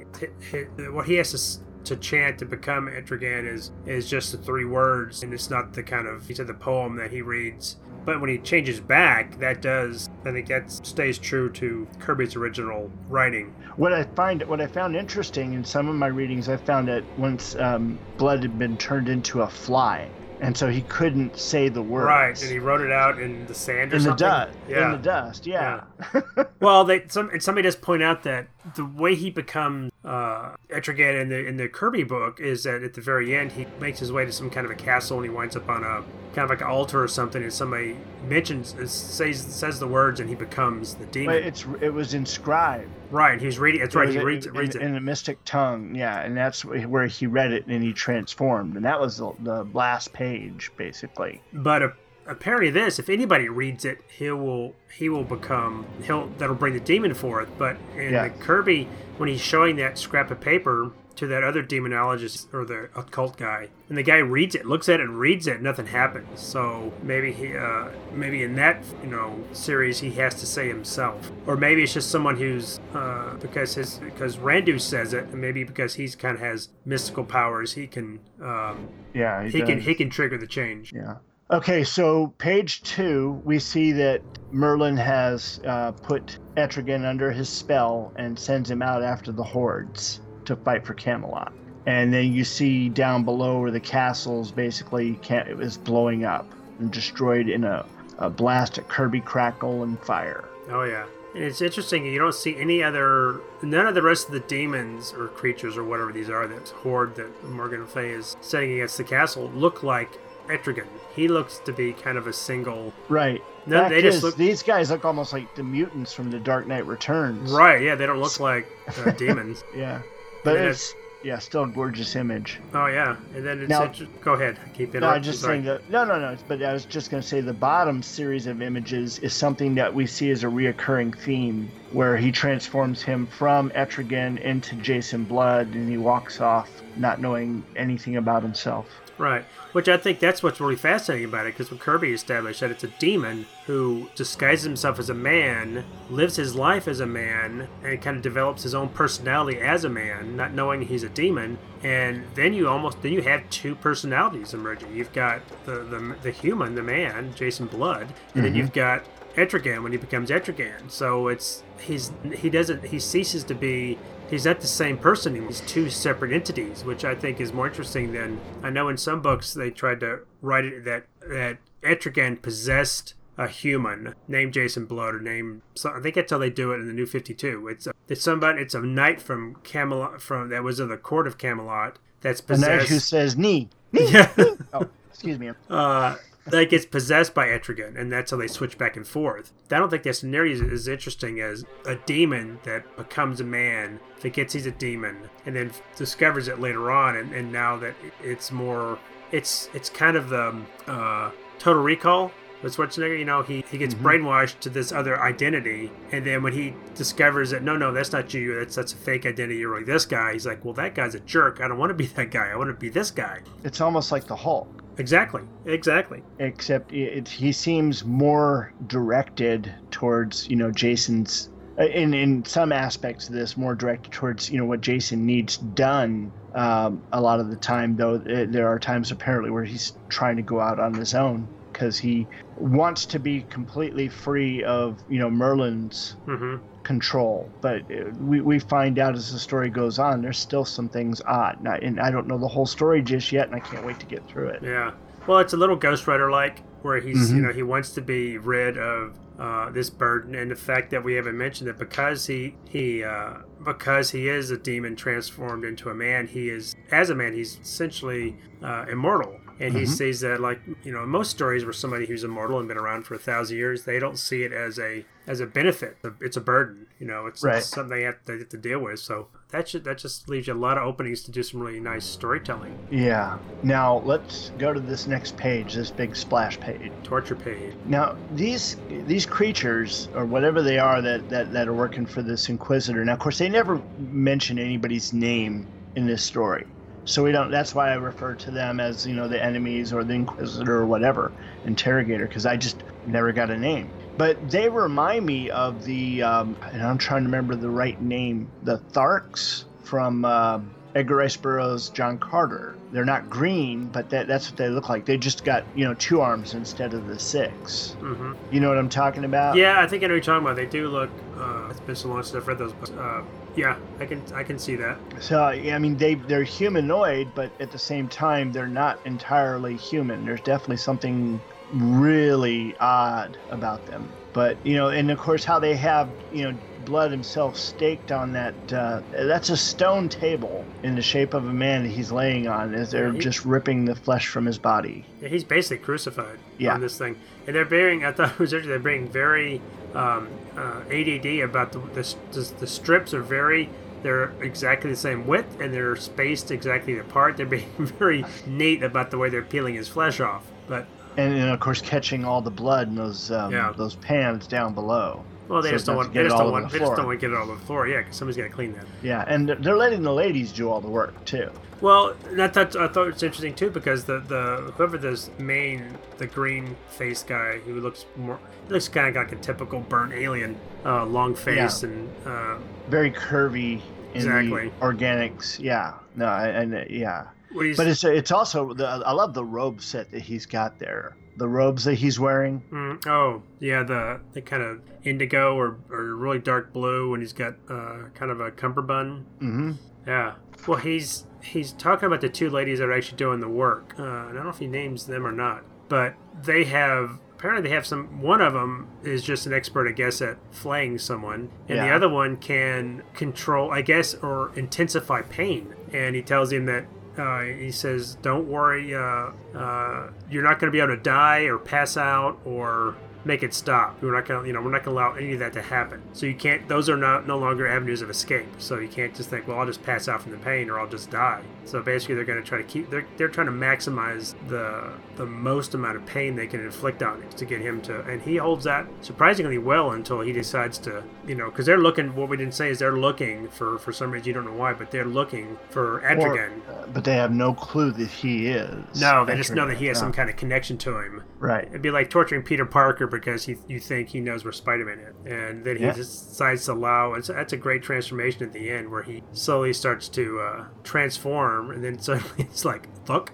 he, he what he has to to chant to become Etrigan is, is just the three words, and it's not the kind of, he said, the poem that he reads. But when he changes back, that does, I think that stays true to Kirby's original writing. What I find, what I found interesting in some of my readings, I found that once um, blood had been turned into a fly, and so he couldn't say the words. Right, and he wrote it out in the sand or in something. The dust, yeah. In the dust, yeah. yeah. Well, they, some, and somebody does point out that the way he becomes uh, Etrigan in the in the Kirby book is that at the very end, he makes his way to some kind of a castle, and he winds up on a kind of like an altar or something, and somebody mentions, says says the words, and he becomes the demon. But it's it was inscribed. Right, he's reading. That's right. He reads it, reads it in a mystic tongue. Yeah, and that's where he read it, and he transformed, and that was the, the last page, basically. But a, apparently, this, if anybody reads it, he will he will become he'll that'll bring the demon forth. But in yeah. the Kirby, when he's showing that scrap of paper, to that other demonologist or the occult guy, and the guy reads it, looks at it, and reads it, nothing happens. So maybe he, uh, maybe in that, you know, series he has to say himself, or maybe it's just someone who's uh, because his because Randu says it, and maybe because he's kind of has mystical powers, he can um, yeah he, he can he can trigger the change. Yeah. Okay, so page two, we see that Merlin has uh, put Etrigan under his spell and sends him out after the hordes to fight for Camelot. And then you see down below where the castle's basically can't, it was blowing up and destroyed in a, a blast of Kirby crackle and fire. Oh, yeah. And it's interesting, you don't see any other, none of the rest of the demons or creatures or whatever these are, that horde that Morgan Fay is setting against the castle look like Etrigan. He looks to be kind of a single. Right. No, they just look... These guys look almost like the mutants from The Dark Knight Returns. Right. Yeah, they don't look like uh, demons. Yeah, but it's, it's yeah, still a gorgeous image. Oh yeah, and then it's now, inter- go ahead, keep it. No, I just think that no, no, no. But I was just going to say the bottom series of images is something that we see as a reoccurring theme, where he transforms him from Etrigan into Jason Blood, and he walks off not knowing anything about himself. Right, which I think that's what's really fascinating about it, because when Kirby established that it's a demon who disguises himself as a man, lives his life as a man, and kind of develops his own personality as a man, not knowing he's a demon, and then you almost then you have two personalities emerging. You've got the the, the human, the man, Jason Blood, and mm-hmm. then you've got Etrigan when he becomes Etrigan. So it's he's he doesn't he ceases to be. He's not the same person. He's two separate entities, which I think is more interesting than... I know in some books they tried to write it that, that Etrigan possessed a human named Jason Blood or named... So I think that's how they do it in the New fifty-two. It's, a, it's somebody. It's a knight from Camelot from that was in the court of Camelot that's possessed... A knight who says, knee, knee, yeah. knee. Oh, excuse me. Uh... Like, it's possessed by Etrigan, and that's how they switch back and forth. I don't think that's nearly as interesting as a demon that becomes a man, forgets he's a demon, and then discovers it later on, and, and now that it's more... It's it's kind of the uh, Total Recall with Schwarzenegger. You know, he, he gets mm-hmm. brainwashed to this other identity, and then when he discovers that, no, no, that's not you, that's, that's a fake identity, you're like this guy, he's like, well, that guy's a jerk, I don't want to be that guy, I want to be this guy. It's almost like the Hulk. Exactly, exactly. Except it, he seems more directed towards, you know, Jason's, in, in some aspects of this, more directed towards, you know, what Jason needs done um, a lot of the time, though there are times apparently where he's trying to go out on his own because he wants to be completely free of, you know, Merlin's mm-hmm. control. But we, we find out as the story goes on, there's still some things odd. And I, and I don't know the whole story just yet, and I can't wait to get through it. Yeah. Well, it's a little Ghost Rider-like, where he's, mm-hmm. you know, he wants to be rid of uh, this burden, and the fact that we haven't mentioned that because he, he, uh, because he is a demon transformed into a man, he is, as a man, he's essentially uh, immortal. And he mm-hmm. sees that, like, you know, in most stories where somebody who's immortal and been around for a thousand years, they don't see it as a as a benefit. It's a burden, you know. It's, right. it's something they have, to, they have to deal with. So that should, that just leaves you a lot of openings to do some really nice storytelling. Yeah. Now let's go to this next page, this big splash page, torture page. Now these these creatures or whatever they are that that, that are working for this Inquisitor. Now, of course, they never mention anybody's name in this story. So we don't, that's why I refer to them as, you know, the enemies or the Inquisitor or whatever, interrogator, because I just never got a name. But they remind me of the, um, and I'm trying to remember the right name, the Tharks from uh, Edgar Rice Burroughs' John Carter. They're not green, but that, that's what they look like. They just got, you know, two arms instead of the six. Mm-hmm. You know what I'm talking about? Yeah, I think I know what you're talking about. They do look, uh, it's been so long since I've read those books. Uh, Yeah, I can I can see that. So, I mean, they, they're humanoid, but at the same time, they're not entirely human. There's definitely something really odd about them. But, you know, and of course, how they have, you know, Blood himself staked on that, uh, that's a stone table in the shape of a man that he's laying on as they're he, just ripping the flesh from his body. Yeah, he's basically crucified yeah. on this thing. And they're bearing, I thought it was interesting, they're being very um, uh, A D D about the the, the the strips are very, they're exactly the same width and they're spaced exactly apart. They're being very neat about the way they're peeling his flesh off. But and, and of course catching all the blood in those, um, yeah. those pans down below. Well, they so just don't want. They just don't want. They just don't want to get it all over the floor. Yeah, because somebody's got to clean that. Yeah, and they're letting the ladies do all the work too. Well, that, that I thought it's interesting too because the, the whoever this main the green faced guy who looks more he looks kind of like a typical burnt alien, uh, long face yeah. and uh, very curvy. In exactly. The organics. Yeah. No. And, and yeah. But it's it's also the, I love the robe set that he's got there. The robes that he's wearing. Mm, oh, yeah, the, the kind of indigo or, or really dark blue, and he's got uh, kind of a cummerbund. Mm-hmm. Yeah. Well, he's he's talking about the two ladies that are actually doing the work. Uh, and I don't know if he names them or not, but they have apparently they have some. One of them is just an expert, I guess, at flaying someone, and yeah. the other one can control, I guess, or intensify pain. And he tells him that. Uh, he says, don't worry, uh, uh, you're not going to be able to die or pass out or make it stop. We're not going to, you know, we're not going to allow any of that to happen. So you can't, those are not, no longer avenues of escape. So you can't just think, well, I'll just pass out from the pain or I'll just die. So basically they're going to try to keep, they're, they're trying to maximize the the most amount of pain they can inflict on him to get him to, and he holds that surprisingly well until he decides to, you know, because they're looking, what we didn't say is they're looking for, for some reason, you don't know why, but they're looking for Etrigan. Or, uh, but they have no clue that he is. No, they Etrigan. Just know that he has no. some kind of connection to him. Right. It'd be like torturing Peter Parker because he, you think he knows where Spider-Man is. And then he yeah. decides to allow, and so that's a great transformation at the end where he slowly starts to uh, transform, and then suddenly it's like, look.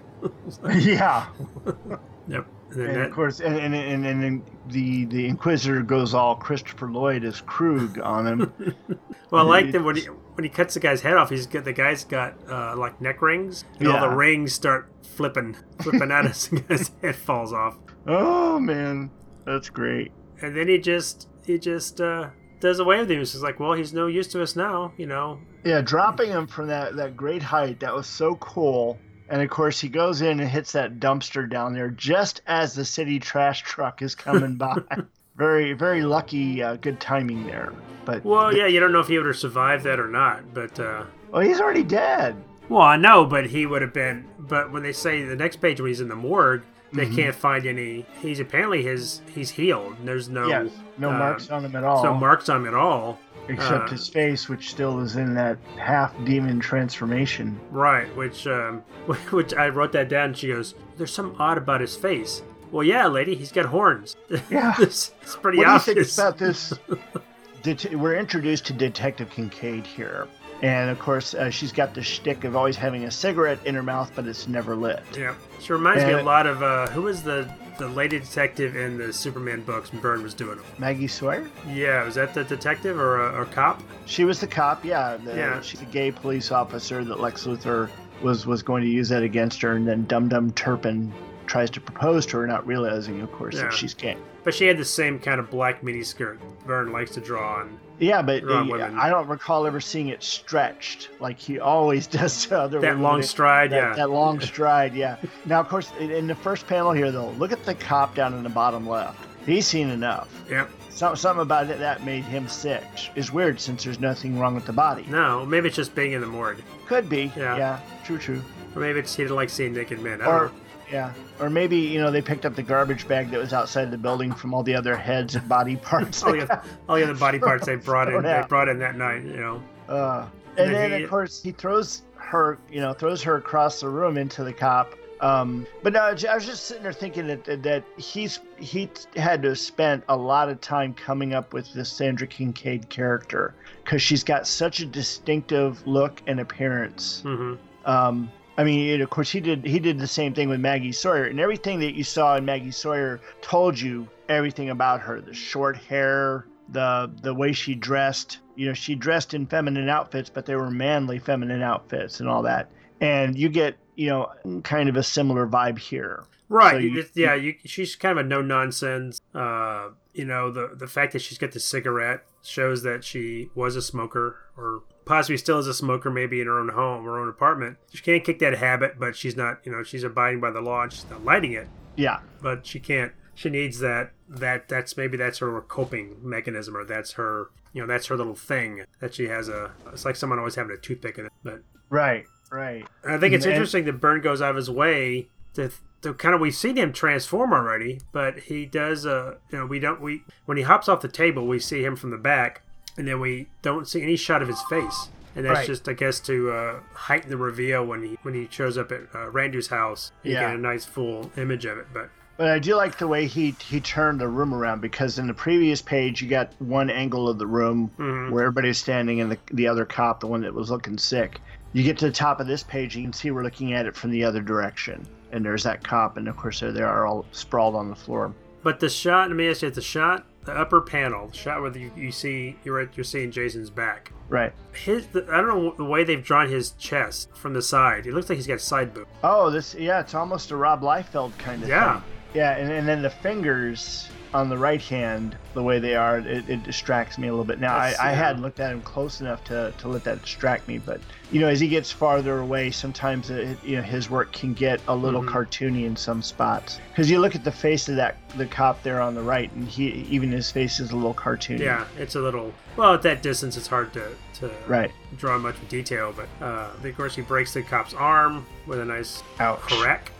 Yeah. Yep. And, then and that, of course, and and, and and and the the Inquisitor goes all Christopher Lloyd as Krug on him. Well, I like that when he when he cuts the guy's head off, he's got the guy's got uh, like neck rings, and yeah. all the rings start flipping, flipping at us, and his head falls off. Oh man, that's great. And then he just he just uh, does away with him. He's just like, well, he's no use to us now, you know. Yeah, dropping him from that, that great height, that was so cool. And, of course, he goes in and hits that dumpster down there just as the city trash truck is coming by. Very, very lucky, uh, good timing there. But Well, the, yeah, you don't know if he would have survived that or not. But uh, well, he's already dead. Well, I know, but he would have been. But when they say the next page when he's in the morgue, they mm-hmm. can't find any. He's apparently his. He's healed. There's no yes, no uh, marks on him at all. No marks on him at all. Except uh, his face, which still is in that half-demon transformation. Right, which um, which I wrote that down, and she goes, there's something odd about his face. Well, yeah, lady, he's got horns. Yeah. It's pretty what obvious. What do you think about this? Det- we're introduced to Detective Kincaid here. And, of course, uh, she's got the shtick of always having a cigarette in her mouth, but it's never lit. Yeah. She reminds and, me a lot of, uh, who was the... the lady detective in the Superman books, Byrne was doing them. Maggie Sawyer? Yeah, was that the detective or a or cop? She was the cop, yeah. The, yeah. She's a gay police officer that Lex Luthor was, was going to use that against her, and then Dum Dum Turpin tries to propose to her, not realizing, of course, yeah. that she's gay. But she had the same kind of black miniskirt Byrne likes to draw on. Yeah, but uh, I don't recall ever seeing it stretched like he always does to other women. That long stride, that, yeah. That long stride, yeah. Now, of course, in the first panel here, though, look at the cop down in the bottom left. He's seen enough. Yep. So, something about it that made him sick. It's weird since there's nothing wrong with the body. No, maybe it's just being in the morgue. Could be, yeah. yeah true, true. Or maybe it's he didn't like seeing naked men. I don't or, know. Yeah, or maybe, you know, they picked up the garbage bag that was outside the building from all the other heads and body parts. all, the, all the other body parts they brought in they brought in that night, you know. Uh, and, and then, then he, of course, he throws her, you know, throws her across the room into the cop. Um, but no, I was just sitting there thinking that that he's he had to have spent a lot of time coming up with this Sandra Kincaid character because she's got such a distinctive look and appearance. Mm-hmm. Um I mean, of course, he did he did the same thing with Maggie Sawyer. And everything that you saw in Maggie Sawyer told you everything about her. The short hair, the the way she dressed. You know, she dressed in feminine outfits, but they were manly feminine outfits and all that. And you get, you know, kind of a similar vibe here. Right. So you, yeah, you, she's kind of a no-nonsense. Uh, you know, the, the fact that she's got the cigarette shows that she was a smoker or... possibly still is a smoker, maybe in her own home, her own apartment. She can't kick that habit, but she's not, you know, she's abiding by the law and she's not lighting it. Yeah. But she can't, she needs that, that, that's maybe that's her coping mechanism or that's her, you know, that's her little thing that she has a, it's like someone always having a toothpick in it. But Right, right. And I think it's and, interesting that Byrne goes out of his way to So kind of, we've seen him transform already, but he does, uh, you know, we don't, we, when he hops off the table, we see him from the back, and then we don't see any shot of his face. And that's right. just, I guess, to uh, heighten the reveal when he when he shows up at uh, Randu's house. You yeah. get a nice full image of it. But but I do like the way he, he turned the room around, because in the previous page, you got one angle of the room mm-hmm. where everybody's standing, and the, the other cop, the one that was looking sick. You get to the top of this page, you can see we're looking at it from the other direction. And there's that cop, and of course, they are all sprawled on the floor. But the shot, let me ask you, the shot, the upper panel, the shot where you, you see, you're you're seeing Jason's back. Right. His, the, I don't know the way they've drawn his chest from the side. It looks like he's got side boob. Oh, this, yeah, it's almost a Rob Liefeld kind of yeah. thing. Yeah. Yeah, and, and then the fingers on the right hand, the way they are, it, it distracts me a little bit. Now, I, I hadn't looked at him close enough to, to let that distract me, but, you know, as he gets farther away, sometimes it, you know, his work can get a little mm-hmm. cartoony in some spots. Because you look at the face of that the cop there on the right, and he even his face is a little cartoony. Yeah, it's a little... Well, at that distance, it's hard to, to right. draw much detail, but, uh, of course, he breaks the cop's arm with a nice... Ouch. Crack.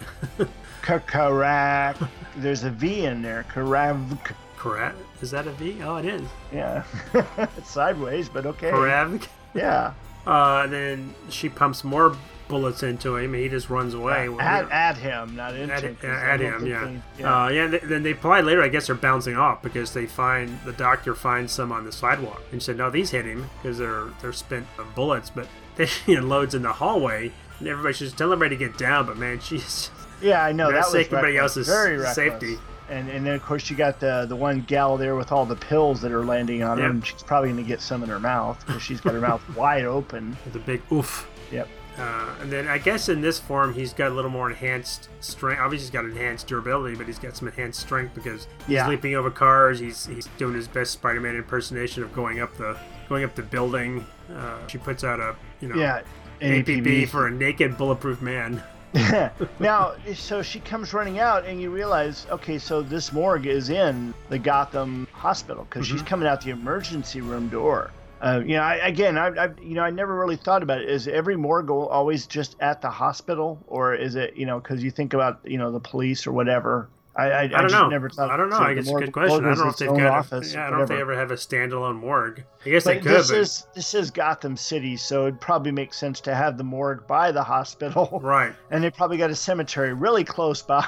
Crack. There's a V in there. Karavk. Karavk? Is that a V? Oh, it is. Yeah. It's sideways, but okay. Karavk? Yeah. Uh, then she pumps more bullets into him, and he just runs away. Uh, well, at, you know, at him, not into him. At, at him, yeah. Thing, yeah. Uh, yeah, and then they probably later, I guess, are bouncing off because they find, the doctor finds some on the sidewalk. And she said, no, these hit him because they're, they're spent of bullets. But then she unloads in the hallway, and everybody's just telling everybody to get down, but man, she's... Yeah, I know. That was everybody else's very reckless. Safety. And and then, of course, you got the, the one gal there with all the pills that are landing on yep. her, and she's probably going to get some in her mouth because she's got her mouth wide open. With a big oof. Yep. Uh, and then I guess in this form, he's got a little more enhanced strength. Obviously, he's got enhanced durability, but he's got some enhanced strength because he's yeah. leaping over cars. He's he's doing his best Spider-Man impersonation of going up the going up the building. Uh, she puts out a, you know, yeah, A P B for a naked bulletproof man. Now, so she comes running out, and you realize, okay, so this morgue is in the Gotham hospital because mm-hmm. she's coming out the emergency room door. Uh, you know, I, again, I, I, you know, I never really thought about it. Is every morgue always just at the hospital, or is it, you know, because you think about, you know, the police or whatever? I, I, I don't I just know. Never thought. I don't know. So I guess it's a good question. I don't know if they've got. Office, yeah, I don't know if they ever have a standalone morgue. I guess but they could. This but... is this is Gotham City, so it'd probably make sense to have the morgue by the hospital, right? And they probably got a cemetery really close by.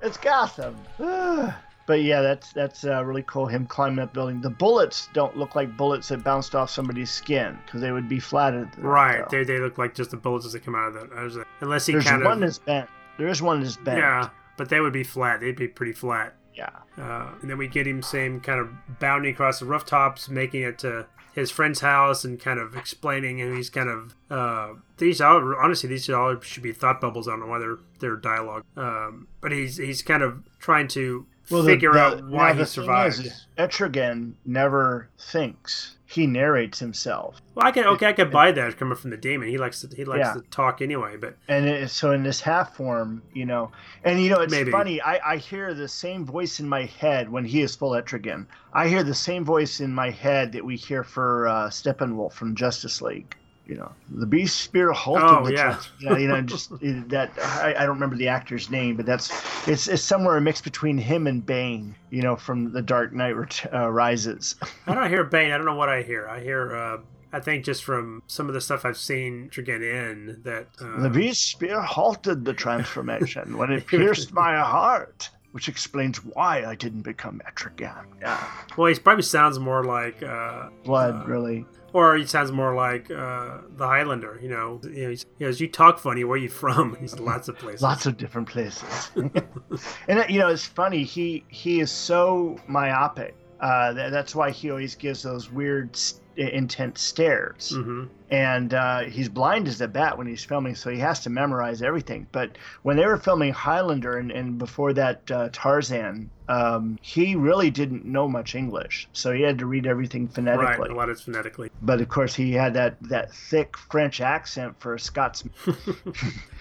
It's Gotham. But yeah, that's that's uh, really cool. Him climbing up building. The bullets don't look like bullets that bounced off somebody's skin because they would be flattened. Right. They they look like just the bullets as they come out of that. Like, unless he There's kind of. There's one that's bent. There is one that's bent. Yeah. But they would be flat. They'd be pretty flat. Yeah. Uh, and then we get him same kind of bounding across the rooftops, making it to his friend's house and kind of explaining. And he's kind of, uh, these all, honestly, these all should be thought bubbles. I don't know why they're, they're dialogue. Um, but he's he's kind of trying to well, figure the, the, out why he survived. Is, is Etrigan never thinks. He narrates himself. Well, I can okay, I can buy that coming from the demon. He likes to he likes yeah. to talk anyway, but and it, so in this half form, you know, and you know it's Maybe. funny. I, I hear the same voice in my head when he is full Etrigan. I hear the same voice in my head that we hear for uh, Steppenwolf from Justice League. You know, the Beast Spear halted. Oh, yeah. You know, you know, just that. I, I don't remember the actor's name, but that's it's, it's somewhere a mix between him and Bane. You know, from The Dark Knight uh, Rises. I don't hear Bane. I don't know what I hear. I hear. Uh, I think just from some of the stuff I've seen Etrigan in that. Uh... The Beast Spear halted the transformation when it pierced my heart, which explains why I didn't become Etrigan. Yeah. Well, he probably sounds more like uh, Blood, uh, really. Or he sounds more like uh, the Highlander, you know. You know, he's, he goes, you talk funny, where are you from? He's lots of places. Lots of different places. And, you know, it's funny. He he is so myopic. Uh, that, that's why he always gives those weird, st- intense stares. Mm-hmm. And uh, he's blind as a bat when he's filming, so he has to memorize everything. But when they were filming Highlander and, and before that uh, Tarzan, um, he really didn't know much English, so he had to read everything phonetically. Right, a lot of it's phonetically. But, of course, he had that, that thick French accent for a Scotsman.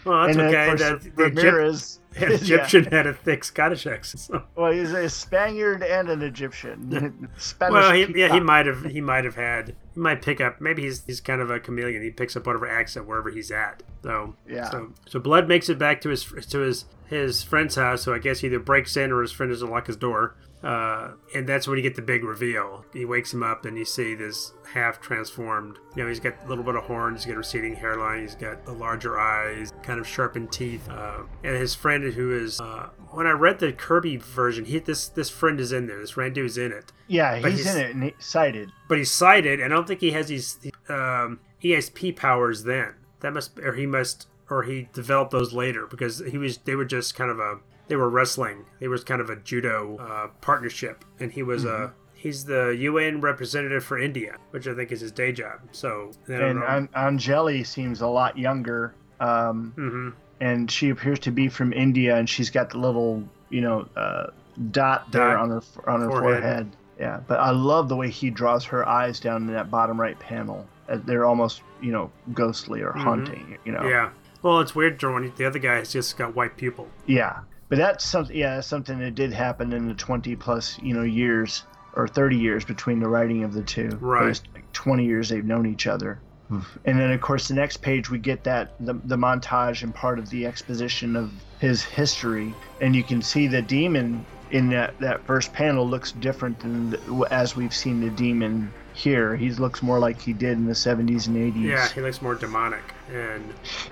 Well, that's and okay. Of course, that, the Ramirez... An Egyptian yeah. had a thick Scottish accent. So. Well, he's a Spaniard and an Egyptian. Spanish well, he, yeah, he might have. He might have had. He might pick up. Maybe he's he's kind of a chameleon. He picks up whatever accent wherever he's at. So yeah. So, so Blood makes it back to his to his his friend's house, so I guess he either breaks in or his friend doesn't lock his door. Uh, and that's when you get the big reveal. He wakes him up and you see this half-transformed, you know, he's got a little bit of horns, he's got a receding hairline, he's got the larger eyes, kind of sharpened teeth. Uh, and his friend who is, uh, when I read the Kirby version, he this this friend is in there, this Randu is in it. Yeah, he's, he's in it and he's sighted. But he's sighted, and I don't think he has these um, E S P powers then. That must, or he must, or he developed those later because he was, they were just kind of a, they were wrestling. They was kind of a judo uh, partnership, and he was a mm-hmm. uh, he's the U N representative for India, which I think is his day job. So and An- Anjali seems a lot younger, um, mm-hmm. and she appears to be from India, and she's got the little you know uh, dot there dot on her on her forehead. forehead. Yeah, but I love the way he draws her eyes down in that bottom right panel. They're almost you know ghostly or mm-hmm. haunting. You know. Yeah. Well, it's weird, Jordan. The other guy has just got white pupil. Yeah. But that's something, yeah, that's something that did happen in the twenty plus, you know, years or thirty years between the writing of the two. Right. But it's like twenty years they've known each other. And then, of course, the next page we get that the, the montage and part of the exposition of his history, and you can see the demon in that, that first panel looks different than the, as we've seen the demon here. He looks more like he did in the seventies and eighties. Yeah, he looks more demonic. And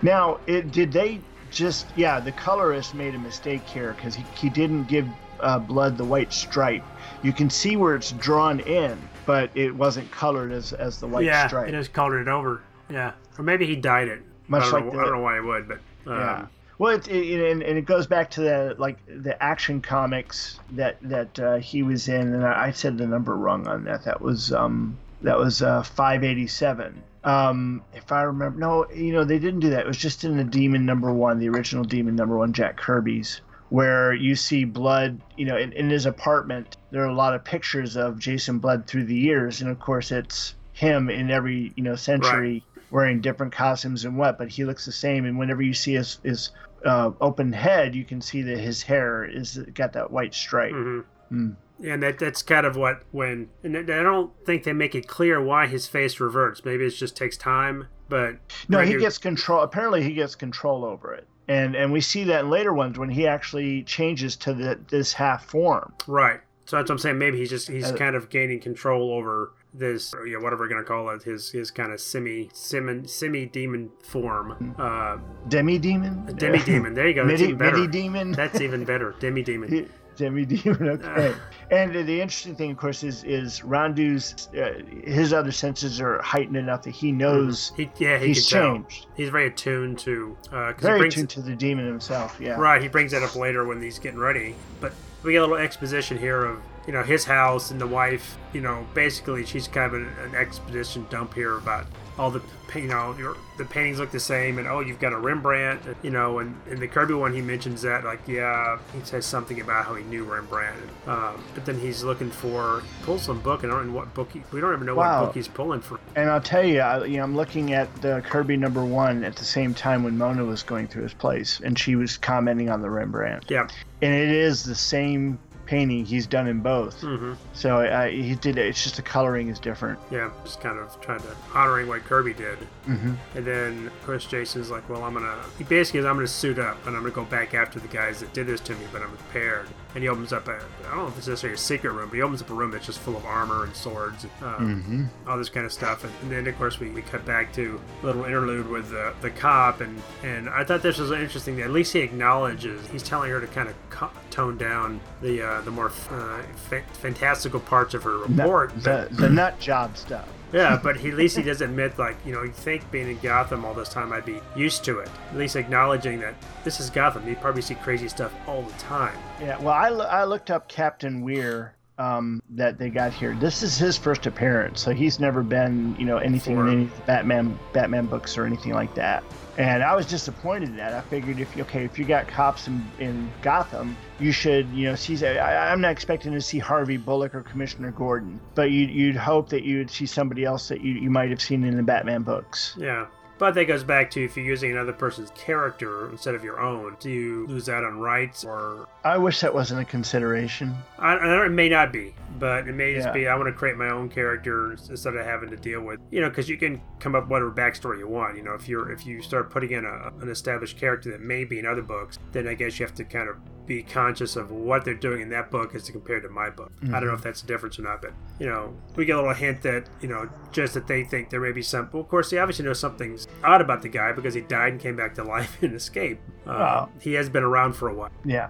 now, it, did they? Just yeah, the colorist made a mistake here because he, he didn't give uh, blood the white stripe. You can see where it's drawn in, but it wasn't colored as as the white yeah, stripe. Yeah, it just colored it over. Yeah, or maybe he dyed it. Much I don't, like know, the, I don't know why he would, but um. yeah. Well, it, it, and, and it goes back to the like the action comics that that uh, he was in, and I, I said the number wrong on that. That was um that was uh, five eighty-seven. Um, if I remember, no, you know, they didn't do that. It was just in the Demon number one, the original Demon number one, Jack Kirby's, where you see blood, you know, in, in his apartment. There are a lot of pictures of Jason Blood through the years. And, of course, it's him in every, you know, century right. wearing different costumes and what, but he looks the same. And whenever you see his, his uh, open head, you can see that his hair is got that white stripe. Mm-hmm. Mm. And that that's kind of what when and I don't think they make it clear why his face reverts. Maybe it just takes time, but no, right he here, gets control. Apparently, he gets control over it, and and we see that in later ones when he actually changes to the, this half form. Right. So that's what I'm saying. Maybe he's just he's uh, kind of gaining control over this, or, you know, whatever we're gonna call it, his his kind of semi semi semi demon form. Uh, demi demon. Demi demon. There you go. That's Midi, even better. Midi demon. That's even better. Demi demon. Demi Demon, okay. And the interesting thing, of course, is is Randu's uh, his other senses are heightened enough that he knows he, yeah, he he's changed. He's very attuned to uh, very he brings, attuned to the demon himself. Yeah, right. He brings that up later when he's getting ready. But we get a little exposition here of you know his house and the wife. You know, basically she's kind of an, an exposition dump here about all the you know your, the paintings look the same and oh you've got a Rembrandt you know and in the Kirby one he mentions that like yeah he says something about how he knew Rembrandt um, but then he's looking for he pulls some book and I don't know what book he, we don't even know wow. what book he's pulling from. And I'll tell you, I, you know, I'm looking at the Kirby number one at the same time when Mona was going through his place and she was commenting on the Rembrandt. Yeah, and it is the same painting he's done in both. Mm-hmm. So uh, he did it. It's just the coloring is different. Yeah, just kind of trying to honoring what Kirby did. Mm-hmm. And then of course Jason's like, well, I'm gonna he basically is I'm gonna suit up and I'm gonna go back after the guys that did this to me, but I'm prepared. And he opens up a I don't know if it's necessarily a secret room, but he opens up a room that's just full of armor and swords and um, mm-hmm. all this kind of stuff. And, and then of course we, we cut back to a little interlude with the, the cop and, and I thought this was interesting. At least he acknowledges he's telling her to kind of co- tone down the uh, the more uh, fa- fantastical parts of her report. Nut, the, the nut job stuff. Yeah, but he, at least he does admit, like, you know, you think being in Gotham all this time I'd be used to it. At least acknowledging that this is Gotham. You probably see crazy stuff all the time. Yeah, well, I, l- I looked up Captain Weir um, that they got here. This is his first appearance, so he's never been, you know, anything in any Batman, Batman books or anything like that. And I was disappointed in that. I figured, if okay, if you got cops in, in Gotham, you should, you know, see. I, I'm not expecting to see Harvey Bullock or Commissioner Gordon, but you, you'd hope that you'd see somebody else that you, you might have seen in the Batman books. Yeah. But that goes back to if you're using another person's character instead of your own, do you lose out on rights or... I wish that wasn't a consideration. I, I, it may not be, but it may just yeah. be, I want to create my own character instead of having to deal with, you know, because you can come up with whatever backstory you want. You know, if you're if you start putting in a, an established character that may be in other books, then I guess you have to kind of be conscious of what they're doing in that book as compared to my book. Mm-hmm. I don't know if that's the difference or not, but, you know, we get a little hint that, you know, just that they think there may be some, well, of course, they obviously know something's odd about the guy because he died and came back to life and escaped. Uh, wow. He has been around for a while. Yeah. Yeah.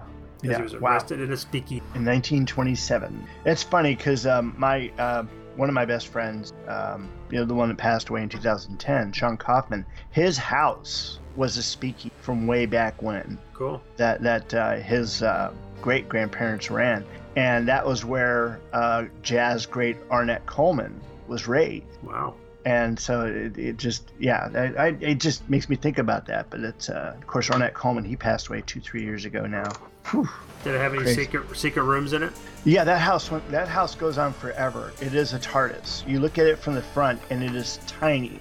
He was arrested wow. in a speakeasy. In nineteen twenty-seven. It's funny because um, my uh, one of my best friends, um, you know, the one that passed away in two thousand ten, Sean Kaufman, his house was a speakeasy from way back when. Cool. That that uh, his uh, great-grandparents ran. And that was where uh, jazz great Arnett Coleman was raised. Wow. And so it, it just, yeah, I, I, it just makes me think about that. But it's, uh, of course, Arnett Coleman, he passed away two, three years ago now. Whew. Did it have any Crazy. secret secret rooms in it? Yeah, that house went, that house goes on forever. It is a TARDIS. You look at it from the front, and it is tiny.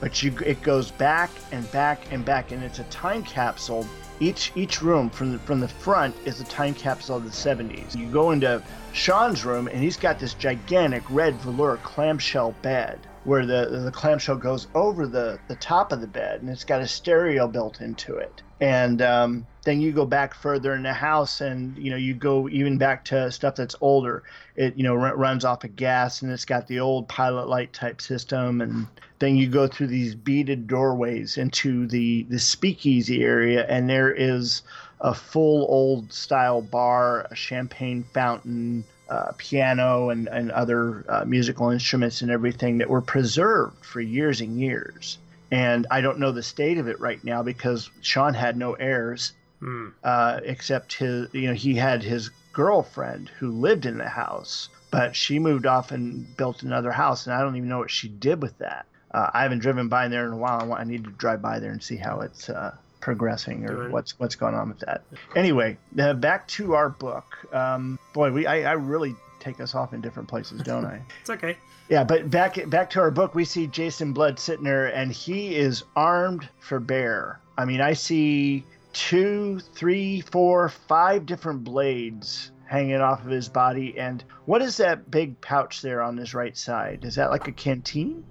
But you it goes back and back and back, and it's a time capsule. Each each room from the, from the front is a time capsule of the seventies. You go into Sean's room, and he's got this gigantic red velour clamshell bed, where the, the clamshell goes over the, the top of the bed, and it's got a stereo built into it. And um, then you go back further in the house, and you know you go even back to stuff that's older. It you know r- runs off of gas, and it's got the old pilot light type system. And then you go through these beaded doorways into the, the speakeasy area, and there is a full old style bar, a champagne fountain, Uh, piano and, and other uh, musical instruments and everything that were preserved for years and years. And I don't know the state of it right now because Sean had no heirs mm. uh, except his, you know, he had his girlfriend who lived in the house, but she moved off and built another house. And I don't even know what she did with that. Uh, I haven't driven by there in a while. I, want, I need to drive by there and see how it's uh, progressing or right. what's what's going on with that. Anyway, uh, back to our book. Um, boy, we I, I really take us off in different places, don't I? It's okay. Yeah, but back back to our book, we see Jason Blood sitting there, and he is armed for bear. I mean, I see two, three, four, five different blades hanging off of his body. And what is that big pouch there on his right side? Is that like a canteen?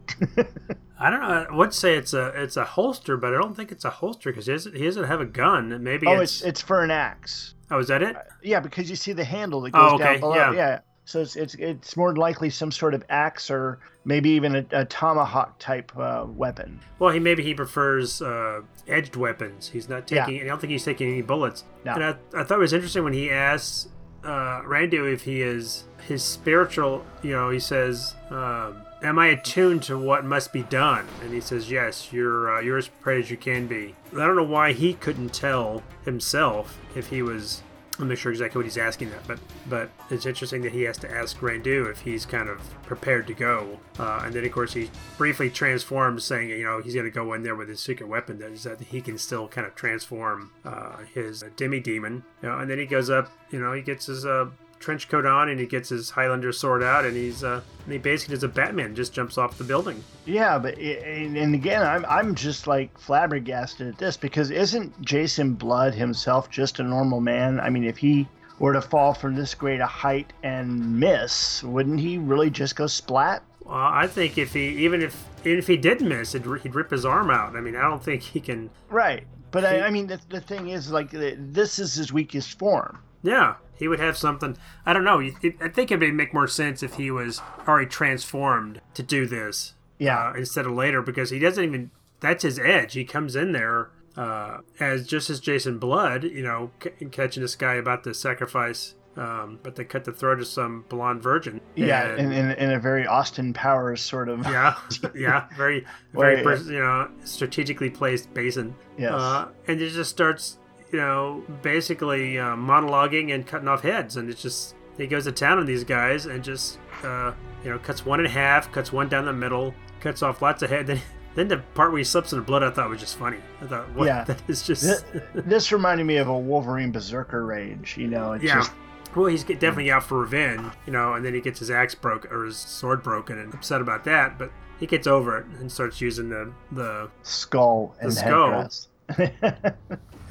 I don't know. I would say it's a it's a holster, but I don't think it's a holster because he doesn't, he doesn't have a gun. Maybe oh, it's... it's it's for an axe. Oh, is that it? Uh, yeah, because you see the handle that goes oh, okay. down below. Yeah. yeah. So it's, it's it's more likely some sort of axe or maybe even a, a tomahawk type uh, weapon. Well, he maybe he prefers uh, edged weapons. He's not taking. Yeah. I don't think he's taking any bullets. No. And I, I thought it was interesting when he asks uh, Randu if he is his spiritual. You know, he says. Um, Am I attuned to what must be done? And he says, yes, you're, uh, you're as prepared as you can be. I don't know why he couldn't tell himself if he was... I'm not sure exactly what he's asking that, but but it's interesting that he has to ask Randu if he's kind of prepared to go. Uh, and then, of course, he briefly transforms, saying, you know, he's going to go in there with his secret weapon that is that he can still kind of transform uh, his uh, demi-demon. You know, and then he goes up, you know, he gets his... Uh, trench coat on and he gets his Highlander sword out and he's uh and he basically does a Batman, just jumps off the building. Yeah, but it, and, and again I'm I'm just like flabbergasted at this because isn't Jason Blood himself just a normal man? I mean, if he were to fall from this great a height and miss, wouldn't he really just go splat? Well, I think if he even if even if he did miss, he'd, he'd rip his arm out. I mean, I don't think he can. Right, but he... I, I mean the the thing is like this is his weakest form. Yeah. He would have something. I don't know. I think it would make more sense if he was already transformed to do this. Yeah. Uh, instead of later, because he doesn't even. That's his edge. He comes in there uh, as just as Jason Blood, you know, c- catching this guy about to sacrifice, um, but they cut the throat of some blonde virgin. Yeah, in in a very Austin Powers sort of. Yeah, yeah, very, very, or, you know, strategically placed basin. Yes. Uh, and it just starts. You know, basically uh, monologuing and cutting off heads, and it's just he goes to town on these guys and just uh, you know cuts one in half, cuts one down the middle, cuts off lots of head. Then, then the part where he slips in the blood, I thought was just funny. I thought, what? Yeah, that is just. This, this reminded me of a Wolverine Berserker rage. You know, it's yeah. just. Well, he's definitely out for revenge, you know, and then he gets his axe broken or his sword broken and upset about that, but he gets over it and starts using the the skull the and skull. Headdress.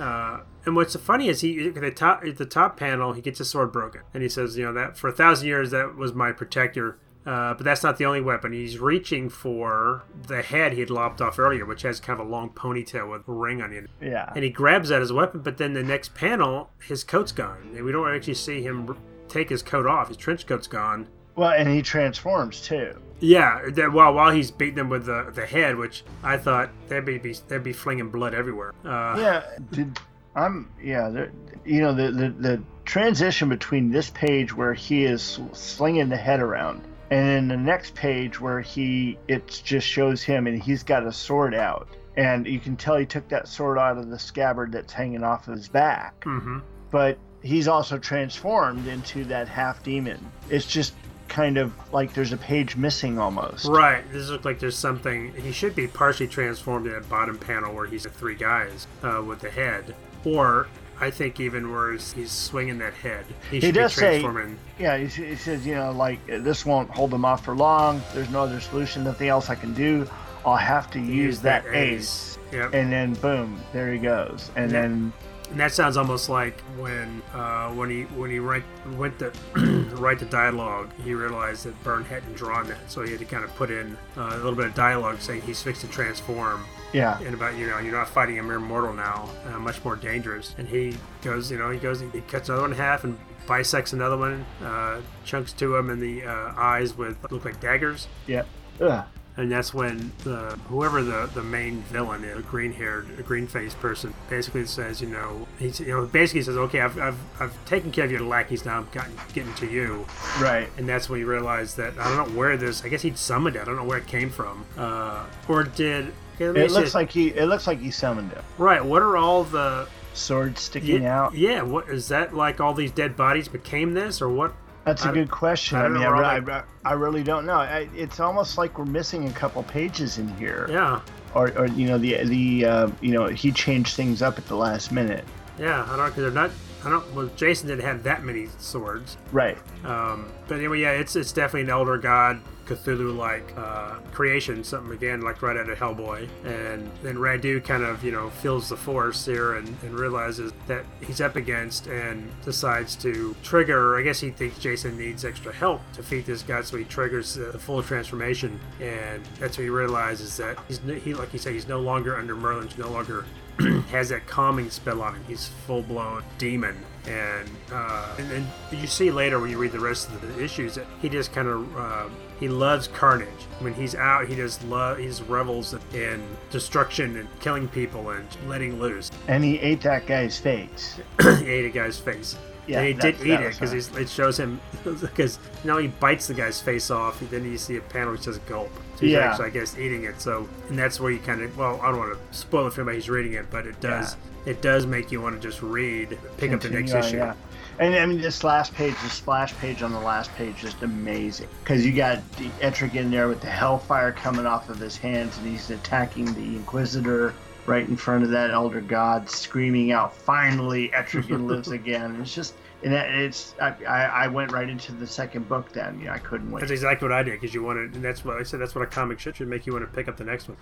uh And what's funny is he, the top, at the top panel, he gets his sword broken. And he says, you know, that for a thousand years, that was my protector. Uh, but that's not the only weapon. He's reaching for the head he had lopped off earlier, which has kind of a long ponytail with a ring on it. Yeah. And he grabs that as a weapon, but then the next panel, his coat's gone. And we don't actually see him take his coat off. His trench coat's gone. Well, and he transforms, too. Yeah, that while while he's beating them with the the head, which I thought they'd be, be they'd be flinging blood everywhere. Uh, yeah, did, I'm yeah, you know the, the the transition between this page where he is slinging the head around, and then the next page where he it just shows him and he's got a sword out, and you can tell he took that sword out of the scabbard that's hanging off of his back. Mm-hmm. But he's also transformed into that half demon. It's just kind of like there's a page missing almost. Right. This looks like there's something. He should be partially transformed in that bottom panel where he's the three guys uh, with the head. Or I think even worse, he's swinging that head. He, he does say, yeah, he, he says, you know, like, this won't hold them off for long. There's no other solution, nothing else I can do. I'll have to use, use that, that ace. ace. Yep. And then boom, there he goes. And yep. then... And that sounds almost like when uh, when he when he write, went to write the dialogue, he realized that Byrne hadn't drawn that, so he had to kind of put in uh, a little bit of dialogue saying he's fixed to transform. Yeah. And about, you know, you're not fighting a mere mortal now, uh, much more dangerous. And he goes, you know, he goes, he cuts another one in half and bisects another one, uh, chunks to him in the uh, eyes with look like daggers. Yeah. Ugh. And that's when the, whoever the, the main villain is, a green-haired, green-faced person, basically says, you know, he's, you know, basically says, okay, I've I've I've taken care of your lackeys, now I'm gotten, getting to you. Right. And that's when you realize that, I don't know where this, I guess he'd summoned it, I don't know where it came from. Uh, or did... Okay, it looks say, like he It looks like he summoned it. Right, what are all the... Swords sticking yeah, out? Yeah, what is that, like all these dead bodies became this, or what... That's a good question. I, I mean, I, I, I really don't know. I, it's almost like we're missing a couple pages in here. Yeah. Or, or you know, the the uh, you know he changed things up at the last minute. Yeah, I don't because they're not. I don't. Well, Jason didn't have that many swords. Right. Um. But anyway, yeah, it's it's definitely an elder god, Cthulhu-like uh, creation, something again like right out of Hellboy. And then Radu kind of, you know, feels the force here and, and realizes that he's up against and decides to trigger, I guess he thinks Jason needs extra help to feed this guy, so he triggers the, the full transformation. And that's when he realizes that, he's he like you said, he's no longer under Merlin's, no longer has that calming spell on him. He's full-blown demon. And, uh, and and you see later when you read the rest of the issues that he just kind of uh, he loves carnage. When he's out, he just love he just revels in destruction and killing people and letting loose. And he ate that guy's face. He ate a guy's face. Yeah, and he did eat it because it shows him because now he bites the guy's face off. And then you see a panel which says gulp. So he's yeah. actually, I guess, eating it. So and that's where you kind of well, I don't want to spoil it for anybody who's reading it, but it does. Yeah. It does make you want to just read, pick Continue, up the next issue. Yeah. And I mean, this last page, the splash page on the last page, just amazing. Because you got Ettrick in there with the hellfire coming off of his hands, and he's attacking the Inquisitor right in front of that elder god, screaming out, "Finally, Ettrick lives again!" And it's just, and it's. I, I went right into the second book then. Yeah, I couldn't wait. That's exactly what I did because you wanted, and that's what I said. That's what a comic should should make you want to pick up the next one.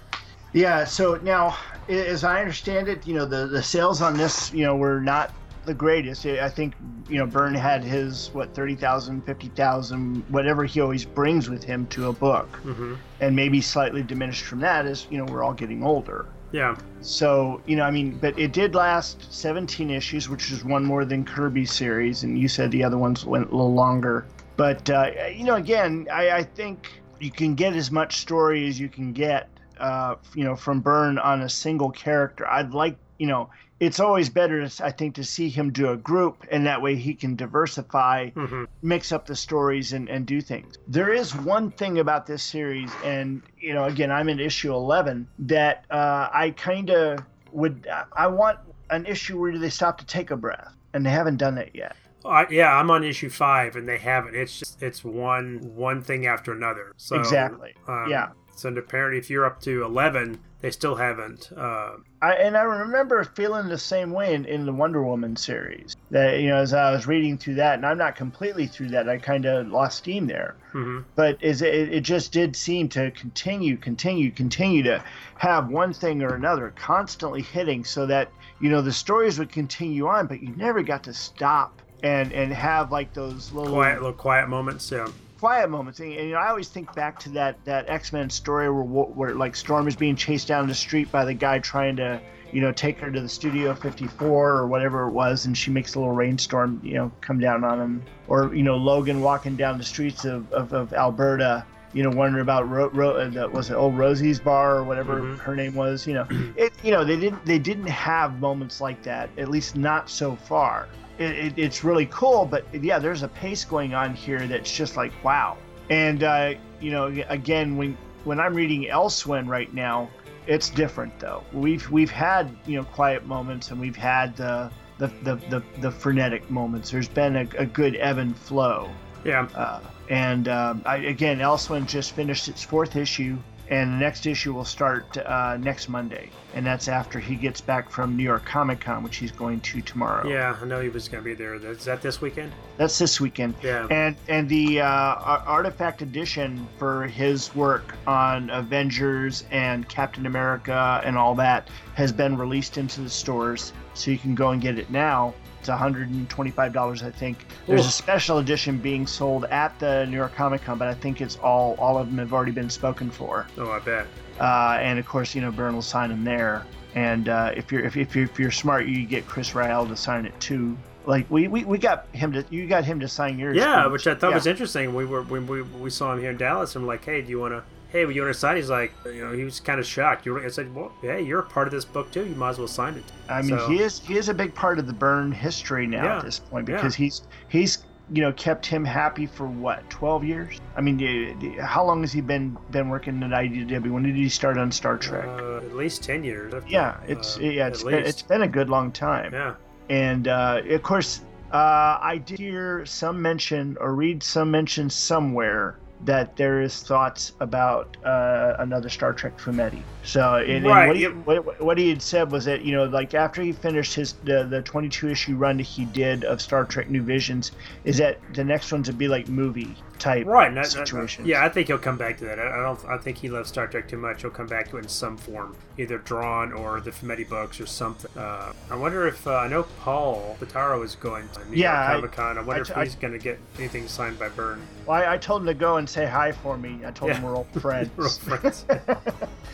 Yeah, so now, as I understand it, you know, the, the sales on this, you know, were not the greatest. I think, you know, Byrne had his, what, thirty thousand, fifty thousand, whatever he always brings with him to a book. Mm-hmm. And maybe slightly diminished from that is, you know, we're all getting older. Yeah. So, you know, I mean, but it did last seventeen issues, which is one more than Kirby's series. And you said the other ones went a little longer. But, uh, you know, again, I, I think you can get as much story as you can get. Uh, you know, from Byrne on a single character. I'd like, you know, it's always better, I think, to see him do a group, and that way he can diversify, mm-hmm. mix up the stories, and, and do things. There is one thing about this series, and, you know, again, I'm in issue eleven, that uh, I kind of would, I want an issue where they stop to take a breath, and they haven't done that yet. Uh, yeah, I'm on issue five, and they haven't. It's just, it's one, one thing after another. So, exactly, um, yeah. So apparently if you're up to eleven, they still haven't. Uh... I, and I remember feeling the same way in, in the Wonder Woman series. That, you know, as I was reading through that, and I'm not completely through that, I kind of lost steam there. Mm-hmm. But is it, it just did seem to continue, continue, continue to have one thing or another constantly hitting so that, you know, the stories would continue on, but you never got to stop and, and have like those little... Quiet, little quiet moments, yeah. Quiet moments, and you know, I always think back to that, that X-Men story where where like Storm is being chased down the street by the guy trying to, you know, take her to the Studio fifty-four or whatever it was, and she makes a little rainstorm, you know, come down on him. Or, you know, Logan walking down the streets of, of, of Alberta, you know, wondering about Ro- Ro- the, was it Old Rosie's bar or whatever mm-hmm. her name was. You know, it you know they didn't they didn't have moments like that, at least not so far. It, it, it's really cool, but yeah, there's a pace going on here that's just like, wow. And, uh, you know, again, when when I'm reading Elsewhere right now, it's different, though. We've we've had, you know, quiet moments, and we've had the the, the, the, the frenetic moments. There's been a, a good ebb and flow. Yeah. Uh, and, um, I, again, Elsewhere just finished its fourth issue, and the next issue will start uh, next Monday, and that's after he gets back from New York Comic Con, which he's going to tomorrow. Yeah, I know he was going to be there. Is that this weekend? That's this weekend. Yeah. And and the uh, Artifact Edition for his work on Avengers and Captain America and all that has been released into the stores, so you can go and get it now. It's one hundred twenty-five dollars, I think. There's Ooh. a special edition being sold at the New York Comic Con, but I think it's all all of them have already been spoken for. Oh, I bet. Uh, and of course, you know, Byrne will sign them there. And uh, if you're if, if you're if you're smart, you get Chris Rael to sign it too. Like we, we, we got him to you got him to sign yours. Yeah, too. Which I thought yeah. was interesting. We were when we we saw him here in Dallas. I'm like, hey, do you wanna hey, do you wanna sign? He's like, you know, he was kind of shocked. You I said, well, hey, you're a part of this book too. You might as well sign it. I mean, so, he is he is a big part of the Byrne history now yeah, at this point because yeah. he's he's you know kept him happy for what twelve years. I mean, how long has he been been working at I D W? When did he start on Star Trek? Uh, at least ten years. After, yeah, it's uh, yeah it's been, it's been a good long time. Yeah. And, uh, of course, uh, I did hear some mention or read some mention somewhere that there is thoughts about uh, another Star Trek Fumetti. So and, right. and what, he, what, what he had said was that, you know, like after he finished his the, the twenty-two issue run he did of Star Trek New Visions, is that the next ones would be like movie type right. not, situations. Not, yeah, I think he'll come back to that. I don't. I think he loves Star Trek too much. He'll come back to it in some form, either drawn or the Fumetti books or something. Uh, I wonder if uh, I know Paul Pitaro is going to New yeah, York Comic Con. I wonder I t- if he's going to get anything signed by Byrne. Well, I, I told him to go and say hi for me. I told yeah. them we're old friends. We're old friends.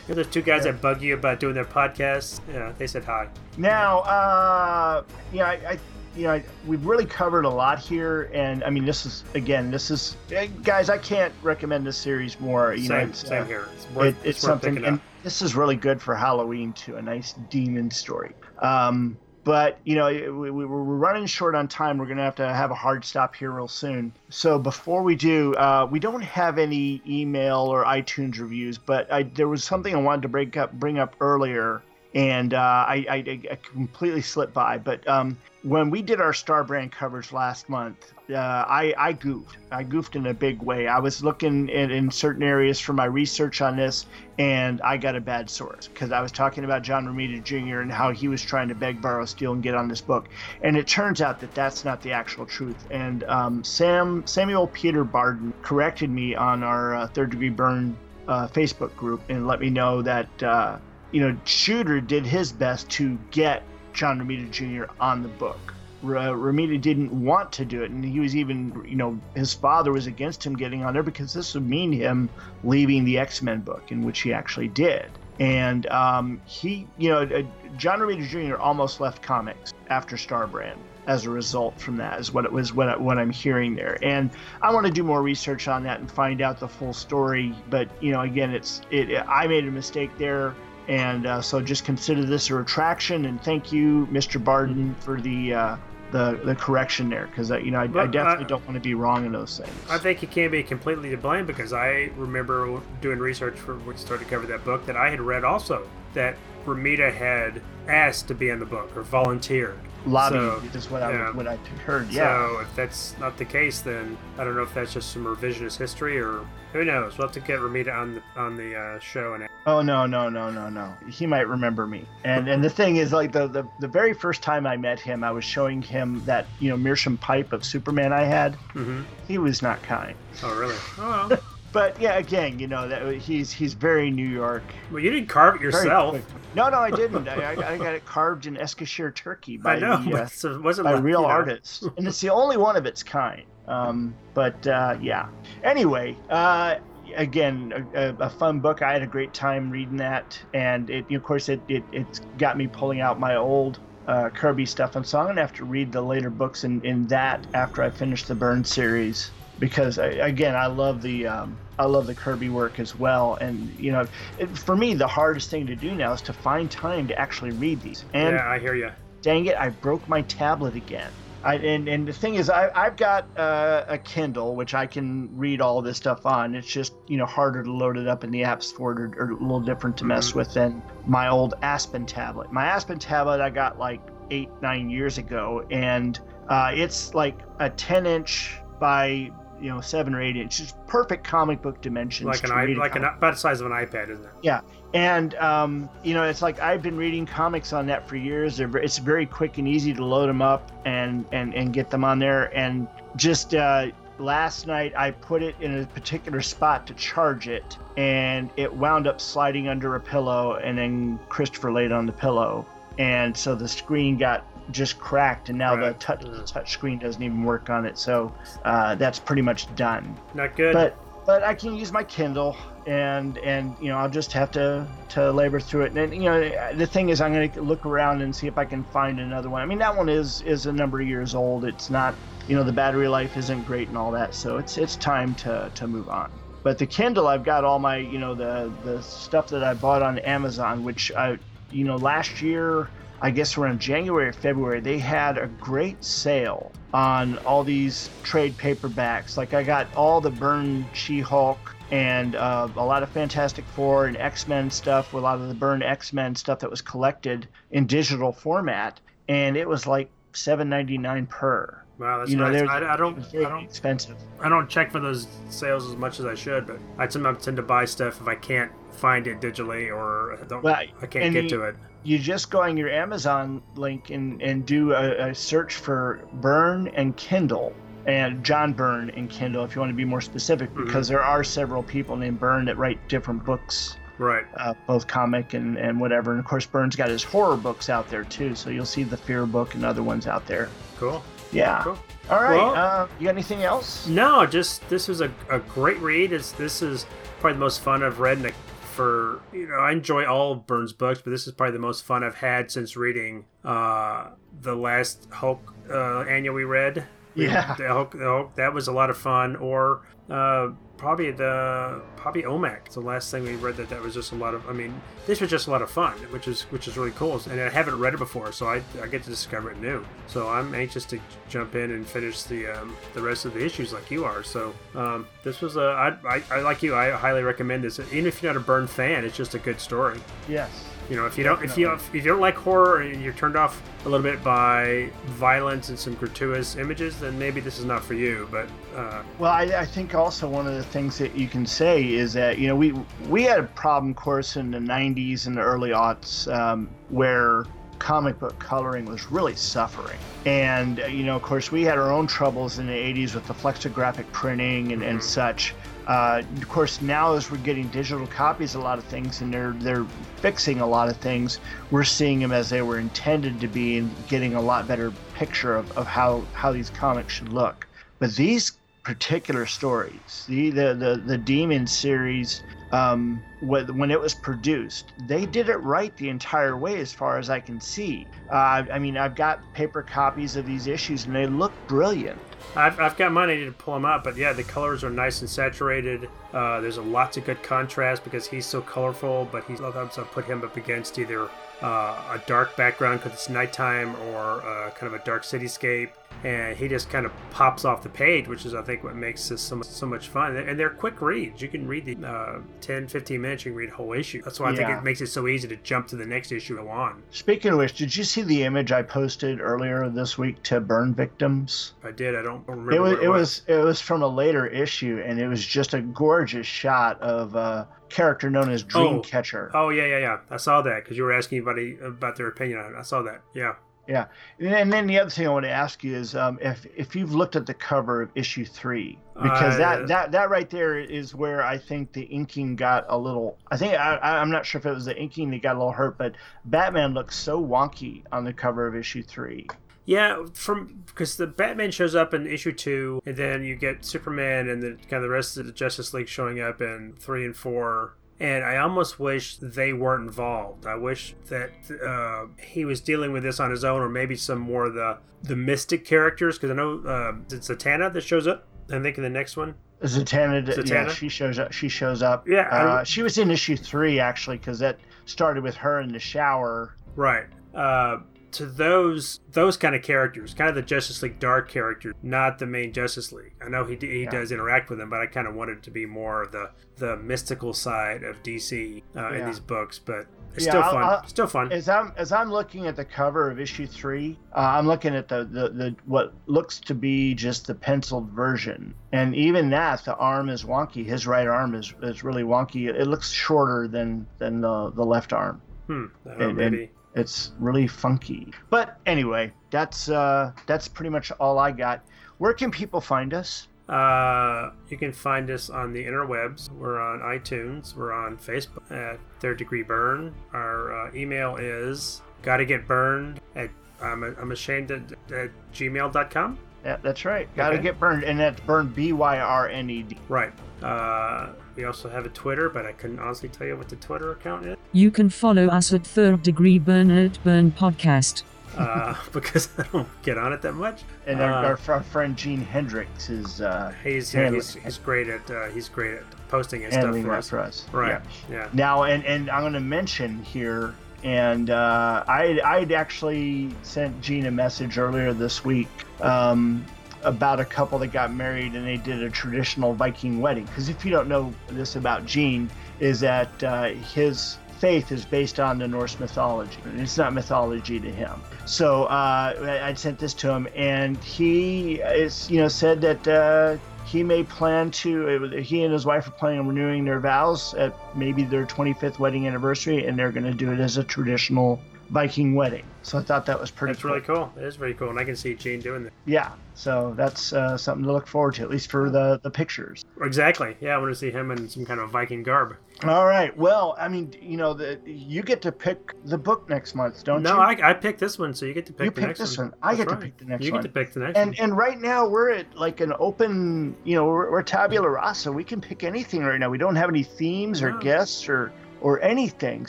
You're the two guys yeah. that bug you about doing their podcasts. Yeah, they said hi. Now, uh, you know, I, I you know, I, we've really covered a lot here, and I mean, this is again, this is guys. I can't recommend this series more. You same, know, it's, same uh, here. It's, worth, it, it's, it's something, and up. This is really good for Halloween too. A nice demon story. Um, But, you know, we, we, we're running short on time. We're going to have to have a hard stop here real soon. So before we do, uh, we don't have any email or iTunes reviews, but I, there was something I wanted to break up, bring up earlier, and uh, I, I, I completely slipped by. But um, when we did our Star Brand coverage last month, uh, I, I goofed. I goofed in a big way. I was looking at, in certain areas for my research on this, and I got a bad source because I was talking about John Romita Junior and how he was trying to beg, borrow, steal, and get on this book. And it turns out that that's not the actual truth. And um, Sam Samuel Peter Barden corrected me on our uh, Third Degree Byrne uh, Facebook group and let me know that, uh, you know, Shooter did his best to get John Romita Junior on the book. Romita didn't want to do it, and he was even, you know, his father was against him getting on there because this would mean him leaving the X-Men book, in which he actually did. And um, he, you know, uh, John Romita Junior almost left comics after Star Brand as a result from that, is what it was, what, I, what I'm hearing there. And I want to do more research on that and find out the full story. But, you know, again, it's it. I made a mistake there. And uh, so just consider this a retraction, and thank you, Mister Barden, for the uh, the, the correction there, because uh, you know I, well, I definitely I, don't want to be wrong in those things. I think you can't be completely to blame, because I remember doing research for when we started to cover that book that I had read also that Romita had asked to be in the book or volunteered. lobby so, is what I, yeah. what I heard. Yeah. So if that's not the case, then I don't know if that's just some revisionist history or who knows. We'll have to get Ramita on the on the uh, show and. Oh no no no no no! He might remember me. And and the thing is, like the, the the very first time I met him, I was showing him that you know Meerschaum pipe of Superman I had. Mm-hmm. He was not kind. Oh really? Oh. Well. But yeah, again, you know that he's he's very New York. Well, you didn't carve it yourself. No, no, I didn't. I, I got it carved in Eskishire, Turkey, by I know, the, uh, so it wasn't by a real you know. artist, and it's the only one of its kind. Um, but uh, yeah. Anyway, uh, again, a, a fun book. I had a great time reading that, and it, of course, it it it's got me pulling out my old. Uh, Kirby stuff, and so I'm gonna have to read the later books in, in that after I finish the Byrne series, because I, again I love the um, I love the Kirby work as well, and you know it, for me the hardest thing to do now is to find time to actually read these. And yeah, I hear you. Dang it, I broke my tablet again. I, and, and the thing is, I, I've got uh, a Kindle, which I can read all this stuff on. It's just, you know, harder to load it up in the app store, or, or a little different to mess with than my old Aspen tablet. My Aspen tablet I got like eight, nine years ago, and uh, it's like a ten-inch by, you know, seven or eight inches, perfect comic book dimensions. Like an iPad, like an, about the size of an iPad, isn't it? Yeah. And, um, you know, it's like I've been reading comics on that for years. It's very quick and easy to load them up and, and, and get them on there. And just uh, last night, I put it in a particular spot to charge it, and it wound up sliding under a pillow, and then Christopher laid on the pillow. And so the screen got just cracked, and now right. the, touch, the touch screen doesn't even work on it. So uh, that's pretty much done. Not good. But, but I can use my Kindle. And, and you know, I'll just have to, to labor through it. And, you know, the thing is, I'm going to look around and see if I can find another one. I mean, that one is, is a number of years old. It's not, you know, the battery life isn't great and all that. So it's it's time to, to move on. But the Kindle, I've got all my, you know, the, the stuff that I bought on Amazon, which, I, you know, last year, I guess around January or February, they had a great sale on all these trade paperbacks. Like I got all the Byrne She-Hulk, and uh, a lot of Fantastic Four and X-Men stuff, a lot of the Byrne X-Men stuff that was collected in digital format, and it was like seven ninety-nine per. Wow, that's you know, nice. I, I don't, I don't, expensive. I don't check for those sales as much as I should, but I sometimes tend to buy stuff if I can't find it digitally or I don't, well, I can't get you, to it. You just go on your Amazon link and, and do a, a search for Byrne and Kindle. And John Byrne and Kindle, if you want to be more specific, because mm-hmm. there are several people named Byrne that write different books, right? Uh, both comic and, and whatever. And of course, Byrne's got his horror books out there too, so you'll see the Fear book and other ones out there. Cool. Yeah. Cool. All right. Well, uh, you got anything else? No, just this was a, a great read. It's this is probably the most fun I've read in a. For you know, I enjoy all of Byrne's books, but this is probably the most fun I've had since reading uh, the last Hulk uh, annual we read. Yeah, the Hulk, the Hulk, that was a lot of fun. Or uh, probably the probably O M A C. It's the last thing we read that that was just a lot of. I mean, this was just a lot of fun, which is which is really cool. And I haven't read it before, so I, I get to discover it new. So I'm anxious to jump in and finish the um, the rest of the issues like you are. So um, this was a I, I, I like you. I highly recommend this. Even if you're not a Byrne fan, it's just a good story. Yes. You know, if you don't, if you if you don't like horror and you're turned off a little bit by violence and some gratuitous images, then maybe this is not for you. But uh, well, I, I think also one of the things that you can say is that you know we we had a problem course in the nineties and the early aughts um, where comic book coloring was really suffering, and you know, of course, we had our own troubles in the eighties with the flexographic printing and, mm-hmm. and such. Uh, of course, now as we're getting digital copies, a lot of things, and they're they're fixing a lot of things. We're seeing them as they were intended to be, and getting a lot better picture of, of how, how these comics should look. But these particular stories, the the the, the Demon series, um, when it was produced, they did it right the entire way, as far as I can see. Uh, I mean, I've got paper copies of these issues, and they look brilliant. I've, I've got mine. I need to pull them up, but yeah, the colors are nice and saturated. Uh, there's a lots of good contrast because he's so colorful, but he's sometimes I put him up against either uh, a dark background because it's nighttime or uh, kind of a dark cityscape. and he just kind of pops off the page, which is, I think, what makes this so much, so much fun. And they're quick reads. You can read the uh, ten, fifteen minutes, you can read a whole issue. That's why I yeah. think it makes it so easy to jump to the next issue and go on. Speaking of which, did you see the image I posted earlier this week to burn victims? I did. I don't remember it was, what it, it was. was. It was from a later issue, and it was just a gorgeous shot of uh, character known as Dreamcatcher. Oh. oh, yeah, yeah, yeah. I saw that because you were asking anybody about their opinion on it. I saw that, yeah. Yeah. And then the other thing I want to ask you is um, if if you've looked at the cover of issue three, because uh, that, that, that right there is where I think the inking got a little, I think, I, I'm not sure if it was the inking that got a little hurt, but Batman looks so wonky on the cover of issue three. Yeah, from because the Batman shows up in issue two, and then you get Superman and then kind of the rest of the Justice League showing up in three and four. And I almost wish they weren't involved. I wish that uh, he was dealing with this on his own, or maybe some more of the, the mystic characters. Because I know uh, it's Zatanna that shows up, I think, in the next one. Zatanna, Zatanna? yeah, she shows up. She shows up. Yeah, uh, she was in issue three, actually, because that started with her in the shower. Right. Uh, to those those kind of characters, kind of the Justice League Dark characters, not the main Justice League. I know he he yeah. does interact with them, but I kind of wanted it to be more the the mystical side of D C uh, yeah. in these books. But it's yeah, still I'll, fun. I'll, still fun. As I'm as I'm looking at the cover of issue three, uh, I'm looking at the, the the what looks to be just the penciled version, and even that the arm is wonky. His right arm is, is really wonky. It looks shorter than than the the left arm. Hmm. I don't know, and, maybe. And, It's really funky. But anyway, that's uh, that's pretty much all I got. Where can people find us? Uh, you can find us on the interwebs. We're on iTunes. We're on Facebook at Third Degree Byrne. Our uh, email is gottagetburned at I'm, I'm ashamed at, at gmail dot com. Yeah, that's right. Gotta okay. get burned. And that's burned B Y R N E D. Right. Uh, we also have a Twitter, but I couldn't honestly tell you what the Twitter account is. You can follow us at Third Degree Byrne at Byrne Podcast. uh, because I don't get on it that much. And uh, our, our, our friend Gene Hendricks is uh, he's, yeah, he's he's great at uh, he's great at posting his stuff for us. for us. Right. Yeah. yeah. Now, and, and I'm going to mention here. And uh, I, I'd actually sent Gene a message earlier this week um, about a couple that got married and they did a traditional Viking wedding. Because if you don't know this about Gene, is that uh, his faith is based on the Norse mythology. And it's not mythology to him. So uh, I'd sent this to him, and he is, you know, said that uh, he may plan to, it was, he and his wife are planning on renewing their vows at maybe their twenty-fifth wedding anniversary, and they're going to do it as a traditional Viking wedding. So I thought that was pretty that's cool. That's really cool. It is really cool, and I can see Gene doing that. Yeah, so that's uh, something to look forward to, at least for the, the pictures. Exactly. Yeah, I want to see him in some kind of Viking garb. All right. Well, I mean, you know, the, you get to pick the book next month, don't no, you? No, I, I picked this one, so you get to pick you the pick next this one. one. I that's get right. to pick the next one. You get one. to pick the next and, one. And right now we're at like an open, you know, we're, we're tabula rasa. We can pick anything right now. We don't have any themes no. or guests or, or anything.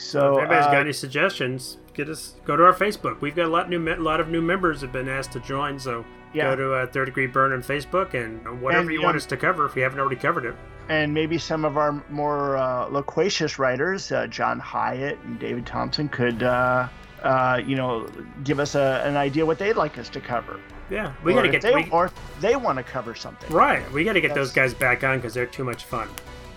So, well, if anybody's uh, got any suggestions, get us go to our Facebook. We've got a lot of new a lot of new members have been asked to join, so yeah. go to uh, Third Degree Byrne on Facebook and whatever and, you um, want us to cover if you haven't already covered it. And maybe some of our more uh, loquacious writers, uh, John Hyatt and David Thompson, could uh, uh, you know give us a, an idea what they'd like us to cover. Yeah, we got to get they, we, or they want to cover something. Right, we got to get That's, those guys back on because they're too much fun.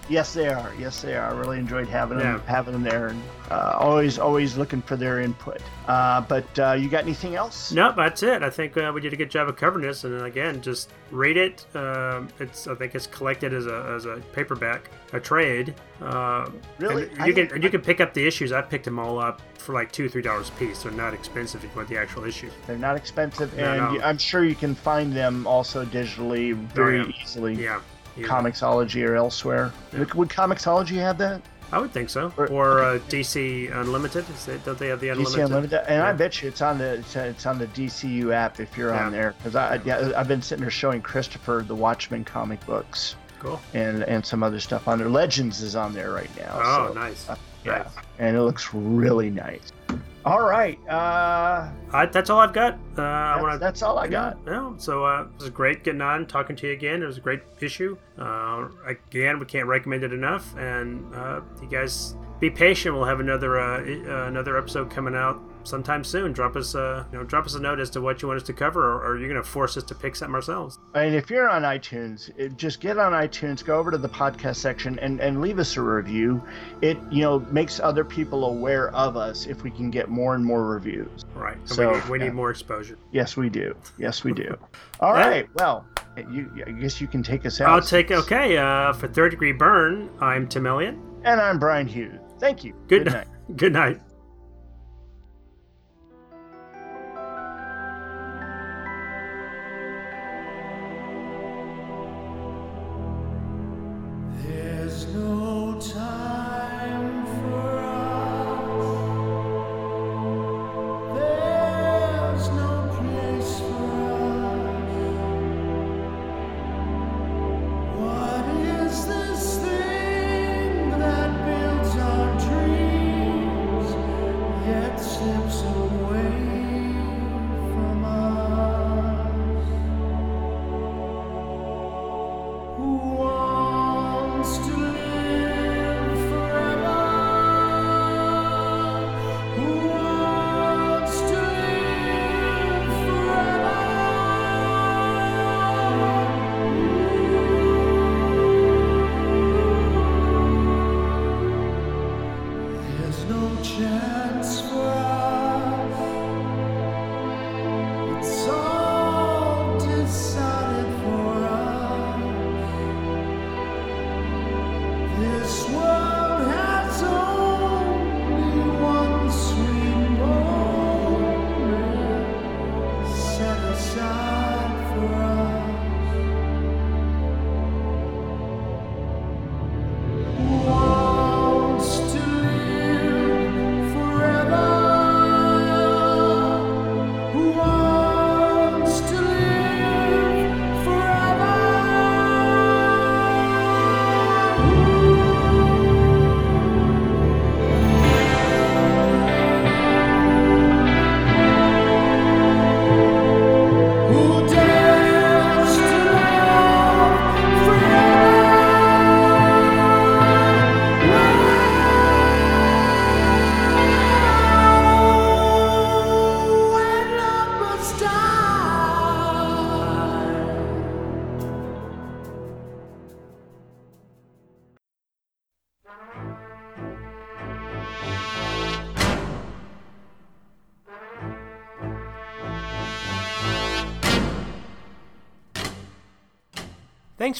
Yes, they are. Yes, they are. I really enjoyed having them, yeah. having them there, and uh, always, always looking for their input. Uh, but uh, you got anything else? No, that's it. I think uh, we did a good job of covering this, and again, just read it. Um, it's I think it's collected as a as a paperback, a trade. Uh, really? And you I can and you can pick up the issues. I picked them all up for like two, three dollars a piece. They're not expensive if you want the actual issue. They're not expensive, no, and no. You, I'm sure you can find them also digitally very yeah. easily. Yeah. Either. Comixology or elsewhere. Yeah. Would, would Comixology have that? I would think so. Or, or uh, D C Unlimited. Is they, don't they have the Unlimited? D C Unlimited. And yeah. I bet you it's on the it's, it's on the D C U app if you're yeah. on there. Because I, yeah. I've been sitting there showing Christopher the Watchmen comic books. Cool. And and some other stuff on there. Legends is on there right now. Oh, so, nice. Uh, yeah. Nice. And it looks really nice. All right. Uh, I, that's all I've got. Uh, that's, I wanna, that's all I got. Yeah, so uh, it was great getting on, talking to you again. It was a great issue. Uh, again, we can't recommend it enough. And uh, you guys be patient. We'll have another uh, uh, another episode coming out sometime soon. Drop us a, you know, drop us a note as to what you want us to cover, or, or you're going to force us to pick something ourselves. And if you're on iTunes, it, just get on iTunes, go over to the podcast section, and, and leave us a review. It, you know, makes other people aware of us if we can get more and more reviews. Right. So we, need, we yeah. need more exposure. Yes, we do. Yes, we do. All yeah. right. Well, you, I guess you can take us out. I'll take, okay. Uh, for Third Degree Byrne, I'm Tim Elliott. And I'm Brian Hughes. Thank you. Good, Good night. night. Good night. Thanks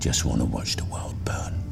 just want to watch the world burn.